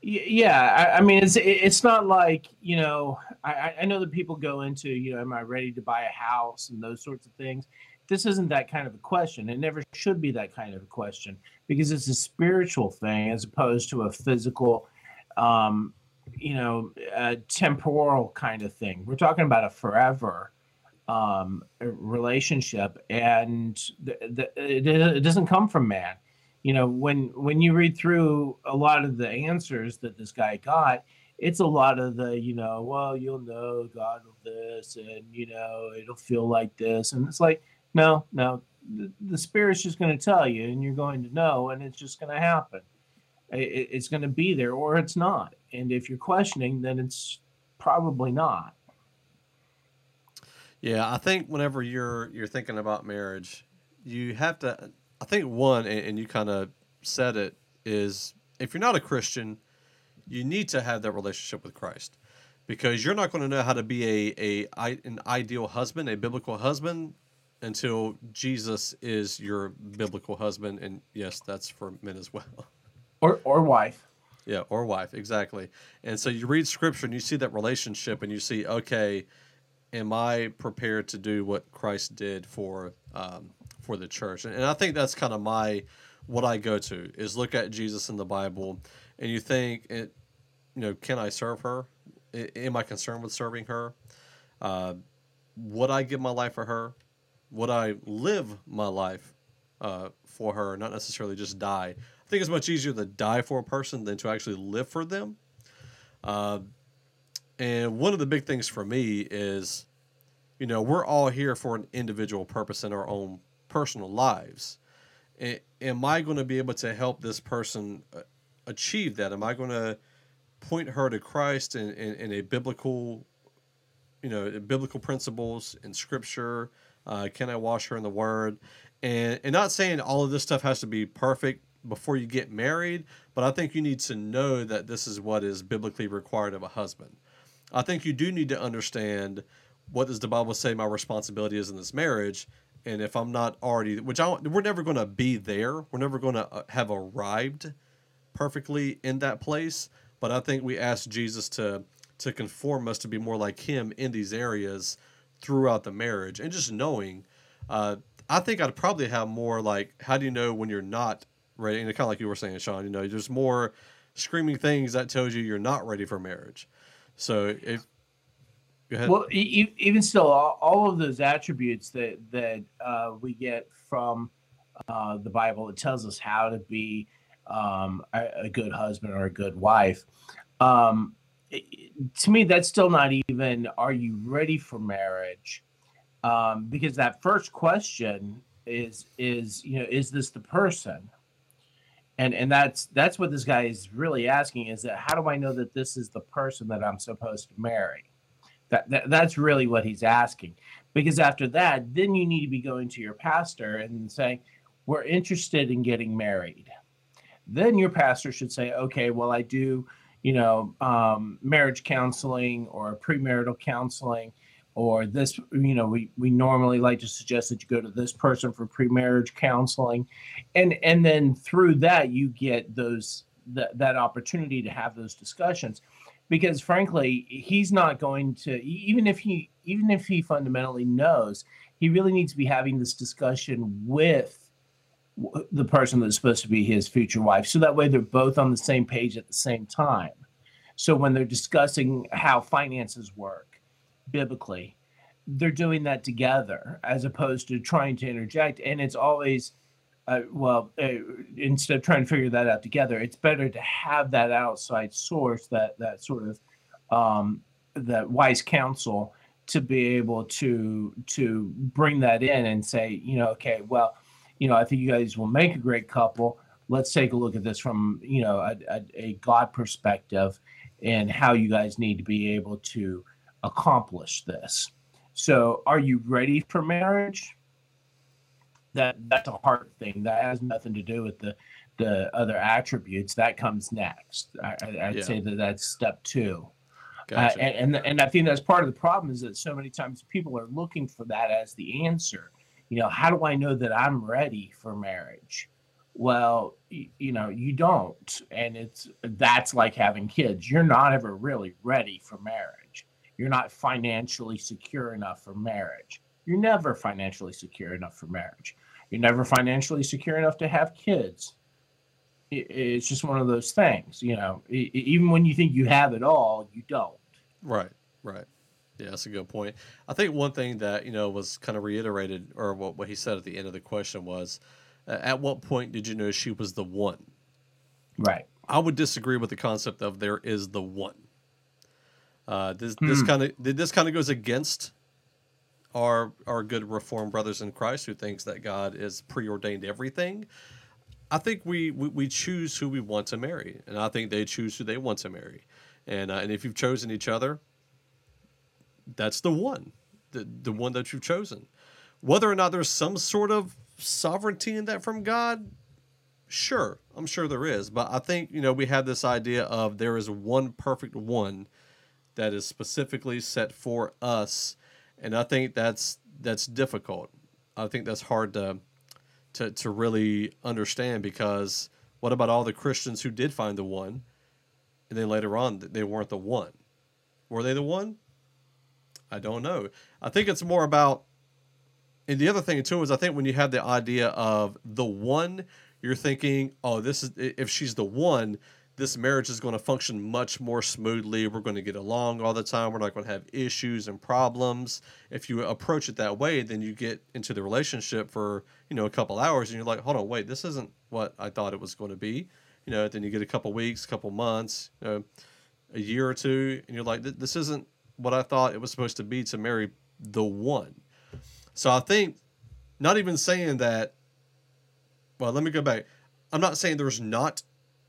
Yeah, I, I mean, it's it's not like, you know, I, I know that people go into, you know, am I ready to buy a house and those sorts of things. This isn't that kind of a question. It never should be that kind of a question, because it's a spiritual thing as opposed to a physical, um, you know, a temporal kind of thing. We're talking about a forever um relationship, and the, the, it, it doesn't come from man. You know, when when you read through a lot of the answers that this guy got, it's a lot of the, you know, well, you'll know God will this, and you know, it'll feel like this, and it's like, no no the, the Spirit's just going to tell you, and you're going to know, and it's just going to happen. It, it's going to be there or it's not, and if you're questioning, then it's probably not. Yeah, I think whenever you're you're thinking about marriage, you have to, I think one, and, and you kind of said it, is if you're not a Christian, you need to have that relationship with Christ, because you're not going to know how to be a, a an ideal husband, a biblical husband, until Jesus is your biblical husband. And yes, that's for men as well. Or or wife. Yeah, or wife, exactly. And so you read Scripture and you see that relationship and you see, okay, am I prepared to do what Christ did for um, for the church? And, and I think that's kind of my what I go to is look at Jesus in the Bible, and you think, it, you know, can I serve her? I, am I concerned with serving her? Uh, would I give my life for her? Would I live my life uh, for her? Not necessarily just die. I think it's much easier to die for a person than to actually live for them. Uh, and one of the big things for me is, you know, we're all here for an individual purpose in our own personal lives. A- am I going to be able to help this person achieve that? Am I going to point her to Christ in, in, in a biblical, you know, biblical principles in scripture? Uh, can I wash her in the word? And, and not saying all of this stuff has to be perfect before you get married, but I think you need to know that this is what is biblically required of a husband. I think you do need to understand, what does the Bible say my responsibility is in this marriage? And if I'm not already, which I, we're never going to be there. We're never going to have arrived perfectly in that place. But I think we ask Jesus to, to conform us to be more like him in these areas throughout the marriage. And just knowing, uh, I think I'd probably have more like, how do you know when you're not ready? And kind of like you were saying, Sean, you know, there's more screaming things that tells you you're not ready for marriage. So if, Well, e- even still, all, all of those attributes that that uh, we get from uh, the Bible, it tells us how to be um, a, a good husband or a good wife. Um, it, to me, that's still not even, are you ready for marriage? Um, because that first question is, is you know, is this the person? And and that's that's what this guy is really asking, is that how do I know that this is the person that I'm supposed to marry? That, that that's really what he's asking, because after that, then you need to be going to your pastor and saying, we're interested in getting married. Then your pastor should say, okay, well, I do, you know, um, marriage counseling or premarital counseling, or this, you know, we, we normally like to suggest that you go to this person for premarriage counseling. And, and then through that, you get those, th- that opportunity to have those discussions. Because frankly, he's not going to, even if he even if he fundamentally knows, he really needs to be having this discussion with the person that's supposed to be his future wife. So that way they're both on the same page at the same time. So when they're discussing how finances work biblically, they're doing that together as opposed to trying to interject. And it's always, uh, well, uh, instead of trying to figure that out together, it's better to have that outside source, that that sort of um, that wise counsel, to be able to to bring that in and say, you know, okay, well, you know, I think you guys will make a great couple. Let's take a look at this from, you know, a, a, a God perspective and how you guys need to be able to accomplish this. So, are you ready for marriage? That that's a hard thing. That has nothing to do with the, the other attributes. That comes next. I, I'd yeah. say that that's step two. Gotcha. Uh, and and and I think that's part of the problem, is that so many times people are looking for that as the answer. You know, how do I know that I'm ready for marriage? Well, you, you know, you don't. And it's that's like having kids. You're not ever really ready for marriage. You're not financially secure enough for marriage. You're never financially secure enough for marriage. You're never financially secure enough to have kids. It, it's just one of those things, you know, it, even when you think you have it all, you don't. Right. Right. Yeah, that's a good point. I think one thing that, you know, was kind of reiterated, or what, what he said at the end of the question was, uh, at what point did you know she was the one? Right. I would disagree with the concept of there is the one. Uh, this, hmm. this kind of, this kind of goes against Our, our good Reformed brothers in Christ, who thinks that God is preordained everything. I think we, we, we choose who we want to marry, and I think they choose who they want to marry. And uh, and if you've chosen each other, that's the one, the, the one that you've chosen. Whether or not there's some sort of sovereignty in that from God, sure, I'm sure there is. But I think, you know, we have this idea of there is one perfect one that is specifically set for us. And I think that's that's difficult. I think that's hard to, to to really understand, because what about all the Christians who did find the one, and then later on they weren't the one? Were they the one? I don't know. I think it's more about, and the other thing too is, I think when you have the idea of the one, you're thinking, oh, this is, if she's the one, this marriage is going to function much more smoothly. We're going to get along all the time. We're not going to have issues and problems. If you approach it that way, then you get into the relationship for, you know, a couple hours and you're like, hold on, wait, this isn't what I thought it was going to be. You know, then you get a couple weeks, couple months, you know, a year or two, and you're like, this isn't what I thought it was supposed to be to marry the one. So I think not even saying that, well, let me go back. I'm not saying there's not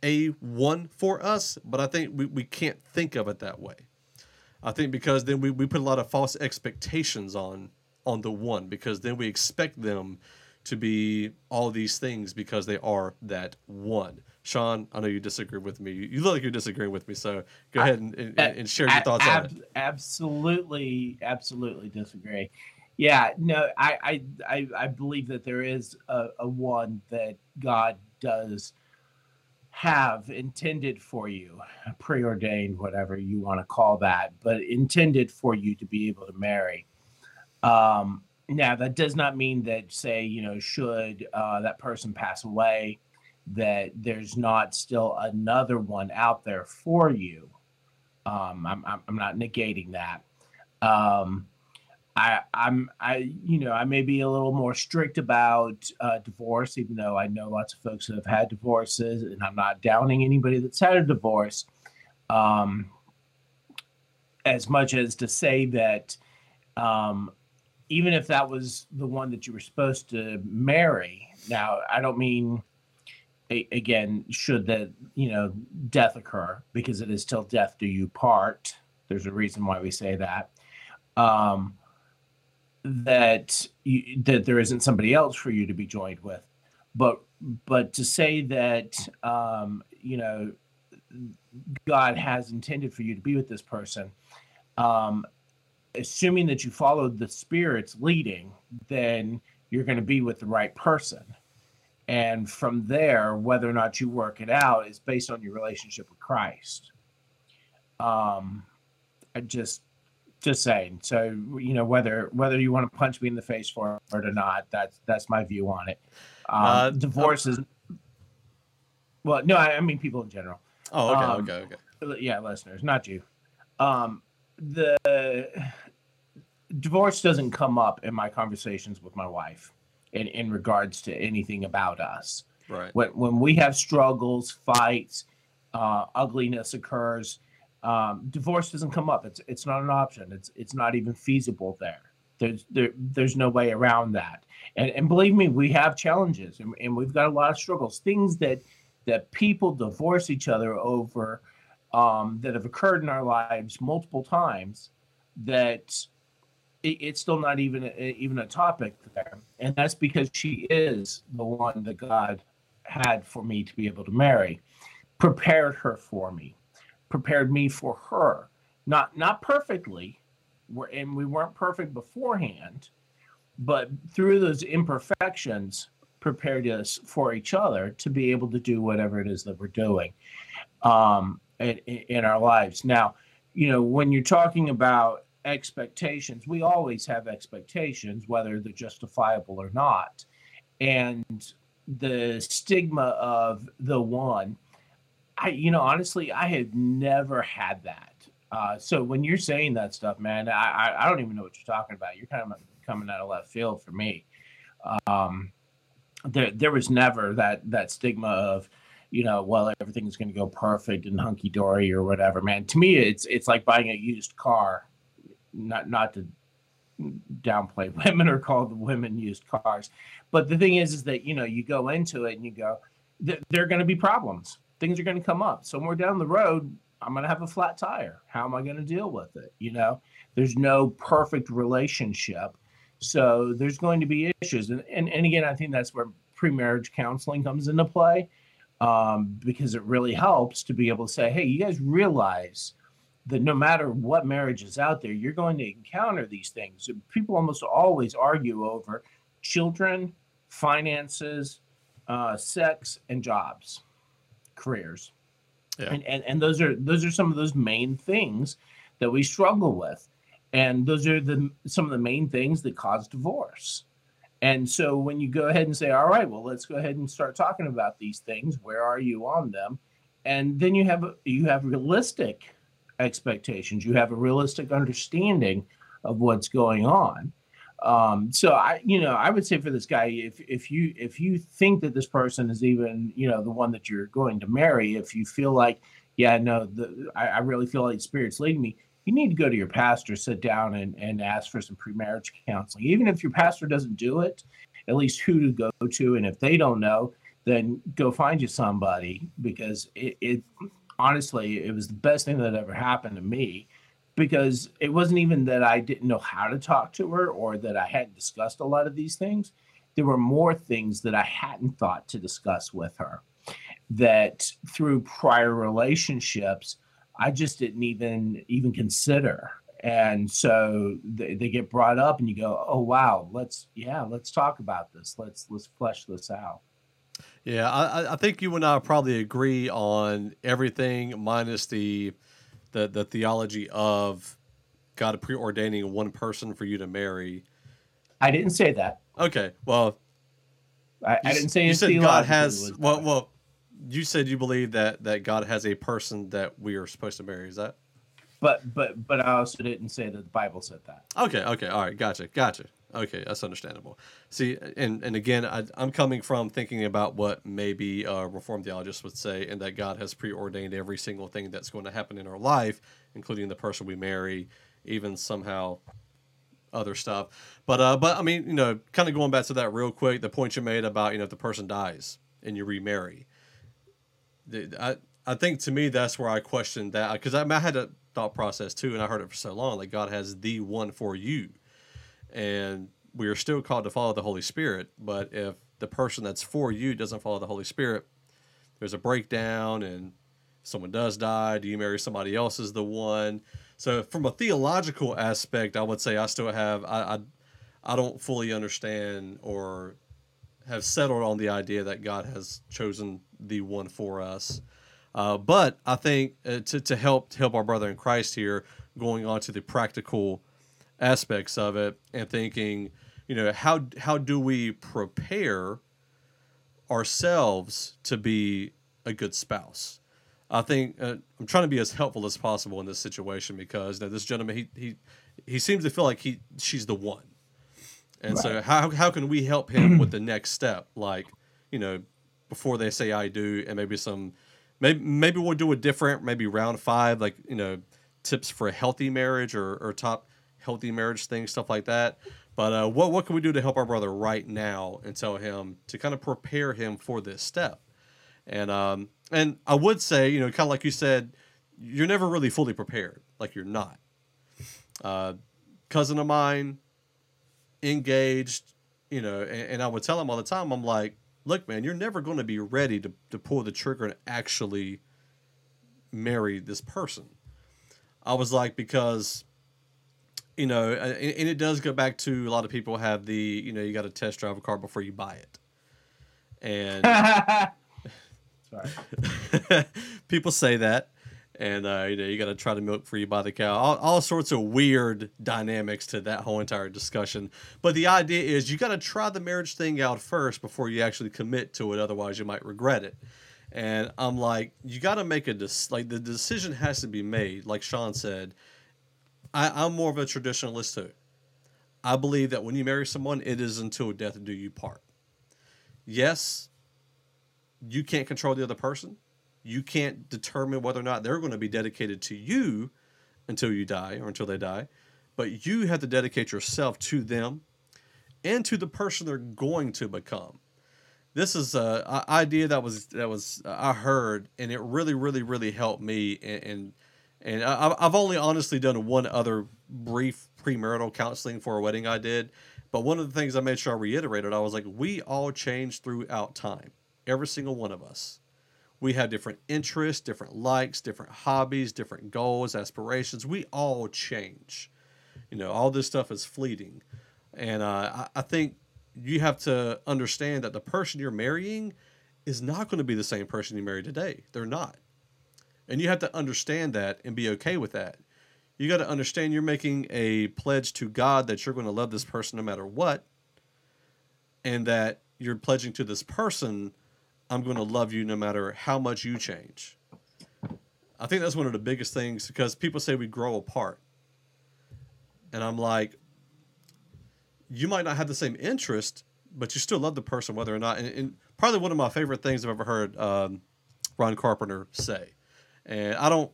a one for us, but I think we, we can't think of it that way. I think because then we, we put a lot of false expectations on, on the one, because then we expect them to be all these things because they are that one. Sean, I know you disagree with me. You look like you're disagreeing with me, so go I, ahead and, and, and share your I, thoughts ab- on it. Absolutely, absolutely disagree. Yeah, no, I I, I believe that there is a, a one that God does have intended for you, preordained, whatever you want to call that, but intended for you to be able to marry. Um, now, that does not mean that, say, you know, should uh, that person pass away, that there's not still another one out there for you. Um, I'm I'm not negating that. Um, I I'm I you know I may be a little more strict about uh, divorce, even though I know lots of folks that have had divorces, and I'm not downing anybody that's had a divorce. Um, as much as to say that um, even if that was the one that you were supposed to marry, now I don't mean a, again should that you know death occur, because it is till death do you part. There's a reason why we say that. Um, that you, that there isn't somebody else for you to be joined with, but but to say that um, you know God has intended for you to be with this person, um, assuming that you followed the Spirit's leading, then you're going to be with the right person, and from there, whether or not you work it out is based on your relationship with Christ. Um, I just. Just saying. So, you know, whether whether you want to punch me in the face for it or not, that's that's my view on it. Um, uh, divorce is. Well, no, I, I mean people in general. Oh, okay, um, okay, okay. Yeah, listeners, not you. Um, the uh, divorce doesn't come up in my conversations with my wife, in, in regards to anything about us. Right. When when we have struggles, fights, uh, ugliness occurs. Um, divorce doesn't come up. It's it's not an option. It's it's not even feasible there. There's there, there's no way around that. And and believe me, we have challenges and, and we've got a lot of struggles. Things that that people divorce each other over um, that have occurred in our lives multiple times. That it, it's still not even a, even a topic there. And that's because she is the one that God had for me to be able to marry, prepared her for me. Prepared me for her, not not perfectly, we're, and we weren't perfect beforehand, but through those imperfections, prepared us for each other to be able to do whatever it is that we're doing um, in, in our lives. Now, you know, when you're talking about expectations, we always have expectations, whether they're justifiable or not, and the stigma of the one. I, you know, honestly, I have never had that. Uh, so when you're saying that stuff, man, I, I, I don't even know what you're talking about. You're kind of coming out of left field for me. Um, there, there was never that, that stigma of, you know, well, everything's going to go perfect and hunky dory or whatever, man. To me, it's, it's like buying a used car, not, not to downplay women or call the women used cars. But the thing is, is that, you know, you go into it and you go, there, there are going to be problems. Things are going to come up somewhere down the road. I'm going to have a flat tire. How am I going to deal with it? You know, there's no perfect relationship. So there's going to be issues. And, and, and again, I think that's where pre-marriage counseling comes into play um, because it really helps to be able to say, hey, you guys realize that no matter what marriage is out there, you're going to encounter these things. People almost always argue over children, finances, uh, sex, and jobs. Careers. Yeah. And, and and those are those are some of those main things that we struggle with. And those are the some of the main things that cause divorce. And so when you go ahead and say, all right, well, let's go ahead and start talking about these things. Where are you on them? And then you have you have realistic expectations. You have a realistic understanding of what's going on. Um, so I, you know, I would say for this guy, if if you if you think that this person is even, you know, the one that you're going to marry, if you feel like, yeah, no, the, I, I really feel like spirit's leading me, you need to go to your pastor, sit down and, and ask for some pre-marriage counseling. Even if your pastor doesn't do it, at least who to go to. And if they don't know, then go find you somebody, because it, it honestly, it was the best thing that ever happened to me, because it wasn't even that I didn't know how to talk to her or that I hadn't discussed a lot of these things. There were more things that I hadn't thought to discuss with her, that through prior relationships, I just didn't even even consider. And so they, they get brought up and you go, oh, wow, let's yeah, let's talk about this. Let's let's flesh this out. Yeah, I, I think you and I probably agree on everything minus the the, the theology of God preordaining one person for you to marry. I didn't say that. Okay, well, I, I didn't say you said God has well well. You said you believe that, that God has a person that we are supposed to marry. Is that? But but but I also didn't say that the Bible said that. Okay, okay, all right, gotcha, gotcha. Okay, that's understandable. See, and, and again, I, I'm coming from thinking about what maybe uh, Reformed theologists would say, and that God has preordained every single thing that's going to happen in our life, including the person we marry, even somehow other stuff. But uh, but I mean, you know, kind of going back to that real quick, the point you made about, you know, if the person dies and you remarry. I, I think to me, that's where I questioned that, because I, I had a thought process too, and I heard it for so long, like God has the one for you, and we are still called to follow the Holy Spirit. But if the person that's for you doesn't follow the Holy Spirit, there's a breakdown and someone does die. Do you marry somebody else as the one? So from a theological aspect, I would say I still have, I, I, I don't fully understand or have settled on the idea that God has chosen the one for us. Uh, but I think uh, to, to help to help our brother in Christ here, going on to the practical aspects of it and thinking, you know, how, how do we prepare ourselves to be a good spouse? I think uh, I'm trying to be as helpful as possible in this situation, because you know, this gentleman, he, he, he seems to feel like he, she's the one. And right. So how how can we help him with the next step? Like, you know, before they say I do, and maybe some, maybe maybe we'll do a different, maybe round five, like, you know, tips for a healthy marriage or, or top healthy marriage things, stuff like that. But uh, what what can we do to help our brother right now and tell him to kind of prepare him for this step? And um and I would say, you know, kind of like you said, you're never really fully prepared. Like you're not. Uh, cousin of mine, engaged, you know, and, and I would tell him all the time, I'm like, look, man, you're never going to be ready to, to pull the trigger and actually marry this person. I was like, because, you know, and, and it does go back to a lot of people have the, you know, you got to test drive a car before you buy it. And sorry. People say that. And, uh, you know, you got to try to milk for you by the cow. All, all sorts of weird dynamics to that whole entire discussion. But the idea is you got to try the marriage thing out first before you actually commit to it. Otherwise, you might regret it. And I'm like, you got to make a dis- like the decision has to be made. Like Sean said, I, I'm more of a traditionalist too. I believe that when you marry someone, it is until death do you part. Yes, you can't control the other person. You can't determine whether or not they're going to be dedicated to you until you die or until they die. But you have to dedicate yourself to them and to the person they're going to become. This is a, a idea that was, that was, uh, I heard, and it really, really, really helped me. And, and, and I, I've only honestly done one other brief premarital counseling for a wedding I did. But one of the things I made sure I reiterated, I was like, we all change throughout time. Every single one of us. We have different interests, different likes, different hobbies, different goals, aspirations. We all change. You know, all this stuff is fleeting. And uh, I think you have to understand that the person you're marrying is not going to be the same person you married today. They're not. And you have to understand that and be okay with that. You got to understand you're making a pledge to God that you're going to love this person no matter what. And that you're pledging to this person, I'm going to love you no matter how much you change. I think that's one of the biggest things, because people say we grow apart. And I'm like, you might not have the same interest, but you still love the person, whether or not. And, and probably one of my favorite things I've ever heard um, Ron Carpenter say, and I don't,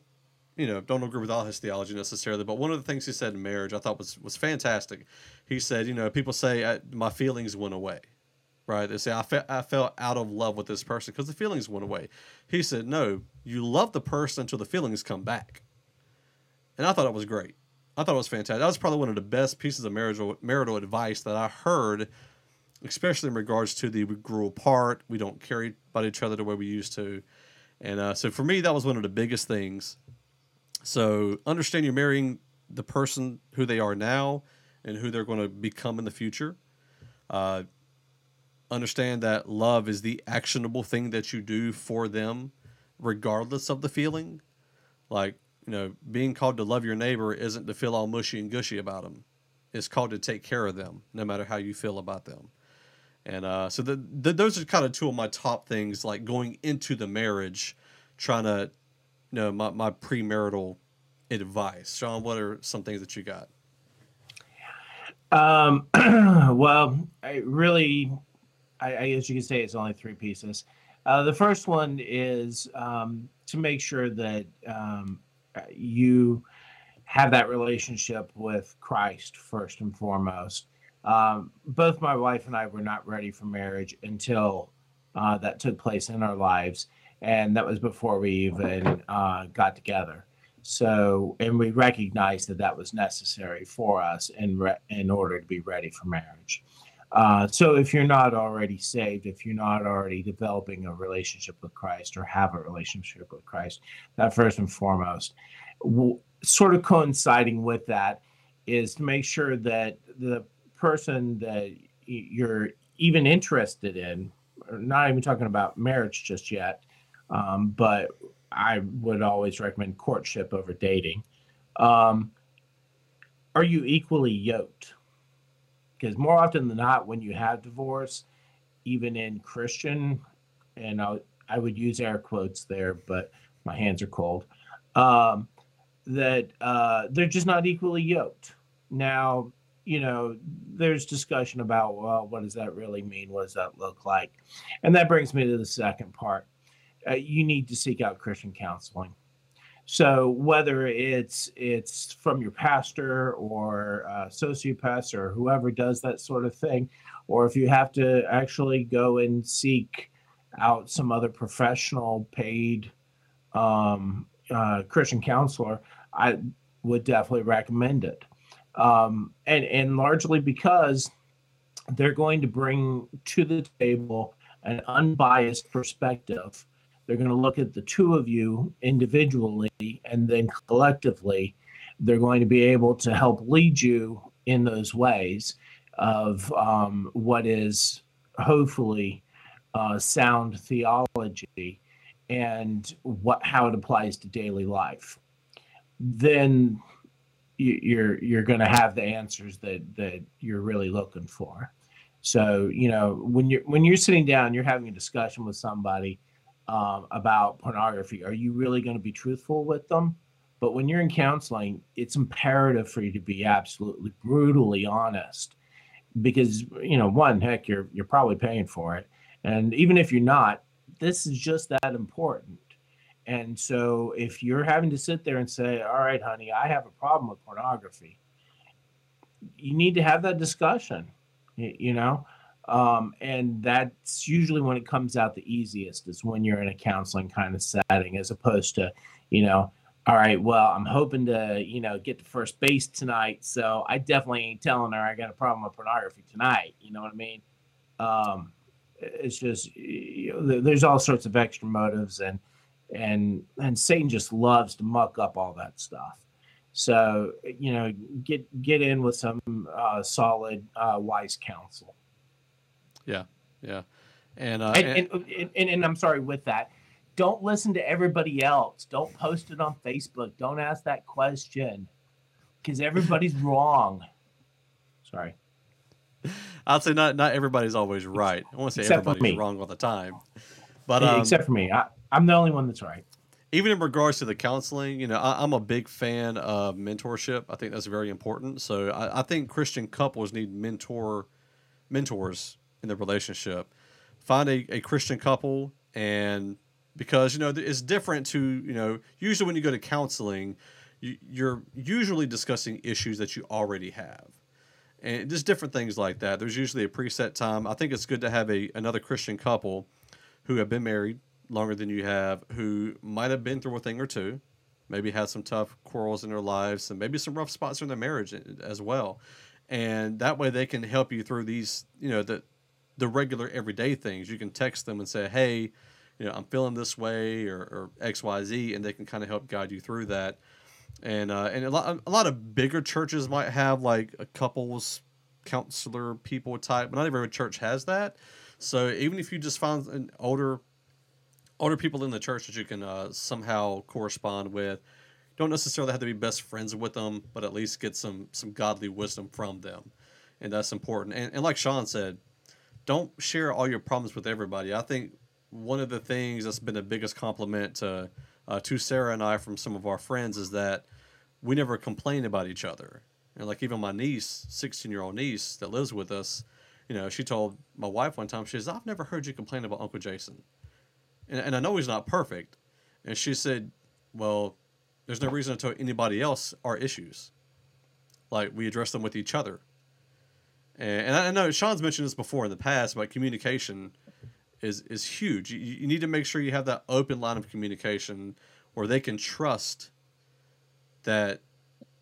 you know, don't agree with all his theology necessarily, but one of the things he said in marriage I thought was, was fantastic. He said, you know, people say my feelings went away, right? They say I, fe- I fell out of love with this person because the feelings went away. He said, no, you love the person until the feelings come back. And I thought it was great. I thought it was fantastic. That was probably one of the best pieces of marital, marital advice that I heard, especially in regards to the we grew apart, we don't care about each other the way we used to. And uh, so for me, that was one of the biggest things. So understand you're marrying the person who they are now and who they're going to become in the future. Uh, understand that love is the actionable thing that you do for them, regardless of the feeling. Like, you know, being called to love your neighbor isn't to feel all mushy and gushy about them. It's called to take care of them, no matter how you feel about them. And uh, so the, the, those are kind of two of my top things, like going into the marriage, trying to, you know, my, my premarital advice. Sean, what are some things that you got? Um, well, I really, I, I guess you could say it's only three pieces. Uh, the first one is um, to make sure that um, you have that relationship with Christ first and foremost. Um, both my wife and I were not ready for marriage until uh, that took place in our lives. And that was before we even uh, got together. So, and we recognized that that was necessary for us in, re- in order to be ready for marriage. Uh, so if you're not already saved, if you're not already developing a relationship with Christ or have a relationship with Christ, that first and foremost. W- sort of coinciding with that is to make sure that the person that you're even interested in, not even talking about marriage just yet, um, but I would always recommend courtship over dating. Um, are you equally yoked? Because more often than not, when you have divorce, even in Christian, and I, I would use air quotes there, but my hands are cold, um, that uh, they're just not equally yoked. Now, you know, there's discussion about, well, what does that really mean? What does that look like? And that brings me to the second part. Uh, you need to seek out Christian counseling. So whether it's it's from your pastor or uh, sociopaths or whoever does that sort of thing, or if you have to actually go and seek out some other professional paid um, uh, Christian counselor, I would definitely recommend it. Um, and, and largely because they're going to bring to the table an unbiased perspective. They're going to look at the two of you individually, and then collectively, they're going to be able to help lead you in those ways of um, what is hopefully uh, sound theology and what how it applies to daily life. Then you're you're going to have the answers that, that you're really looking for. So, you know, when you're when you're sitting down, you're having a discussion with somebody um, about pornography. Are you really going to be truthful with them? But when you're in counseling, it's imperative for you to be absolutely brutally honest, because, you know, one, heck, you're you're probably paying for it, and even if you're not, this is just that important. And so if you're having to sit there and say, all right, honey, I have a problem with pornography, you need to have that discussion, you know, um, and that's usually when it comes out the easiest, is when you're in a counseling kind of setting, as opposed to, you know, all right, well, I'm hoping to, you know, get to first base tonight, so I definitely ain't telling her I got a problem with pornography tonight. You know what I mean? Um, it's just, you know, there's all sorts of extra motives, and And and Satan just loves to muck up all that stuff. So, you know, get get in with some uh, solid, uh, wise counsel. Yeah, yeah. And, uh, and, and, and, and, and I'm sorry, with that, don't listen to everybody else. Don't post it on Facebook. Don't ask that question, because everybody's wrong. Sorry. I'd say not, not everybody's always right. I want to say everybody's wrong all the time. But um, except for me. I, I'm the only one that's right. even in regards to the counseling, you know, I, I'm a big fan of mentorship. I think that's very important. So I, I think Christian couples need mentor mentors in their relationship. Find a, a Christian couple, and because, you know, it's different to, you know, usually when you go to counseling, you, you're usually discussing issues that you already have. And just different things like that. There's usually a preset time. I think it's good to have a another Christian couple who have been married longer than you have, who might have been through a thing or two, maybe had some tough quarrels in their lives, and maybe some rough spots in their marriage as well. And that way they can help you through these, you know, the the regular everyday things. You can text them and say, hey, you know, I'm feeling this way, or, or X, Y, Z, and they can kind of help guide you through that. And uh, and a lot a lot of bigger churches might have like a couples counselor people type, but not every church has that. So even if you just find an older older people in the church that you can uh, somehow correspond with, don't necessarily have to be best friends with them, but at least get some some godly wisdom from them, and that's important. And, and like Sean said, don't share all your problems with everybody. I think one of the things that's been the biggest compliment to Uh, to Sarah and I from some of our friends is that we never complain about each other. And like even my niece, sixteen-year-old niece that lives with us, you know, she told my wife one time, she says, I've never heard you complain about Uncle Jason. And, and I know he's not perfect. And she said, well, there's no reason to tell anybody else our issues. Like, we address them with each other. And, and I know Sean's mentioned this before in the past about communication is is huge. You, you need to make sure you have that open line of communication where they can trust that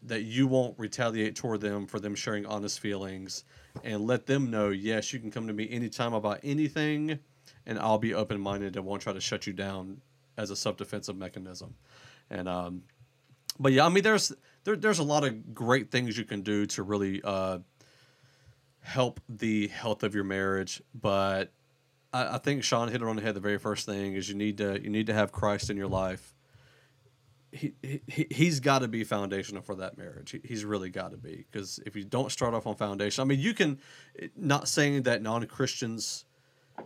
that you won't retaliate toward them for them sharing honest feelings, and let them know, yes, you can come to me anytime about anything, and I'll be open-minded and won't try to shut you down as a self-defensive mechanism. And um, but yeah, I mean, there's there, there's a lot of great things you can do to really uh, help the health of your marriage, but I think Sean hit it on the head. The very first thing is you need to you need to have Christ in your life. He, he, he's got to be foundational for that marriage. He, he's really got to be, because if you don't start off on foundation, I mean, you can, not saying that non-Christians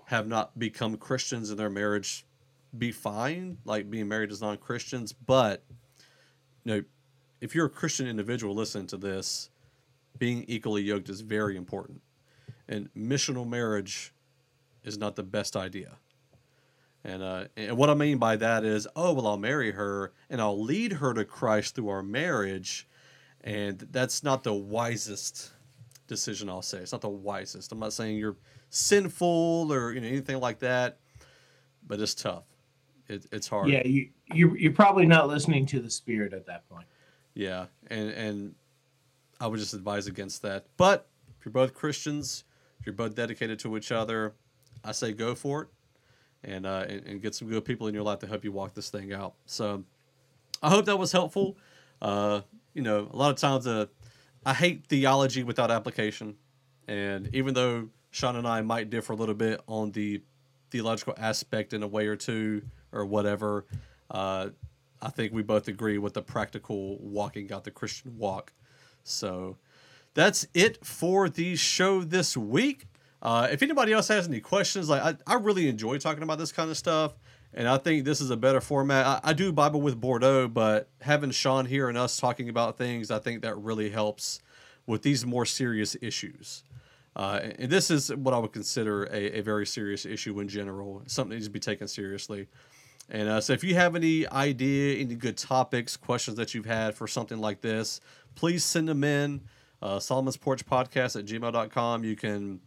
have not become Christians in their marriage be fine, like being married as non-Christians, but you know, if you're a Christian individual listening to this, being equally yoked is very important. And missional marriage is not the best idea. And uh, and what I mean by that is, oh, well, I'll marry her and I'll lead her to Christ through our marriage. And that's not the wisest decision, I'll say. It's not the wisest. I'm not saying you're sinful or, you know, anything like that, but it's tough. It, it's hard. Yeah, you, you, you're probably not listening to the Spirit at that point. Yeah, and, and I would just advise against that. But if you're both Christians, if you're both dedicated to each other, I say go for it, and, uh, and and get some good people in your life to help you walk this thing out. So I hope that was helpful. Uh, you know, a lot of times uh, I hate theology without application. And even though Sean and I might differ a little bit on the theological aspect in a way or two or whatever, uh, I think we both agree with the practical walking out the Christian walk. So that's it for the show this week. Uh, if anybody else has any questions, like I, I really enjoy talking about this kind of stuff, and I think this is a better format. I, I do Bible with Bordeaux, but having Sean here and us talking about things, I think that really helps with these more serious issues. Uh, and, and this is what I would consider a, a very serious issue in general, something that needs to be taken seriously. And uh, so if you have any idea, any good topics, questions that you've had for something like this, please send them in. Uh, Solomon's Porch Podcast at gmail dot com. You can...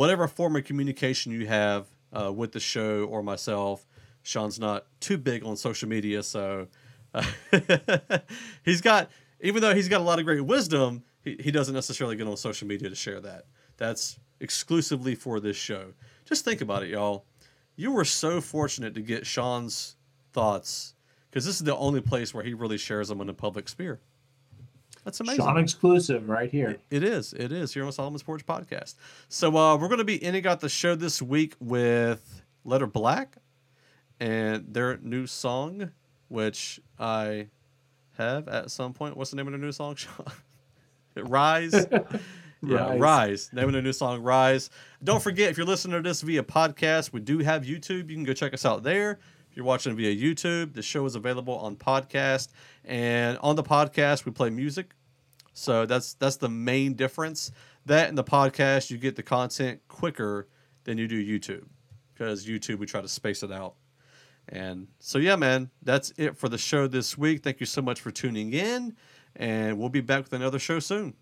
whatever form of communication you have uh, with the show or myself. Sean's not too big on social media, so uh, he's got, even though he's got a lot of great wisdom, he, he doesn't necessarily get on social media to share that. That's exclusively for this show. Just think about it, y'all. You were so fortunate to get Sean's thoughts, because this is the only place where he really shares them in the public sphere. That's amazing. Sean exclusive right here. It is. It is here on Solomon's Porch Podcast. So uh, we're going to be ending out the show this week with Letter Black and their new song, which I have at some point. What's the name of their new song, Sean? Rise. Yeah, Rise. Rise. Name of their new song, Rise. Don't forget, if you're listening to this via podcast, we do have YouTube. You can go check us out there. If you're watching via YouTube, the show is available on podcast. And on the podcast, we play music. So that's that's the main difference. That and the podcast, you get the content quicker than you do YouTube. Because YouTube, we try to space it out. And so, yeah, man, that's it for the show this week. Thank you so much for tuning in. And we'll be back with another show soon.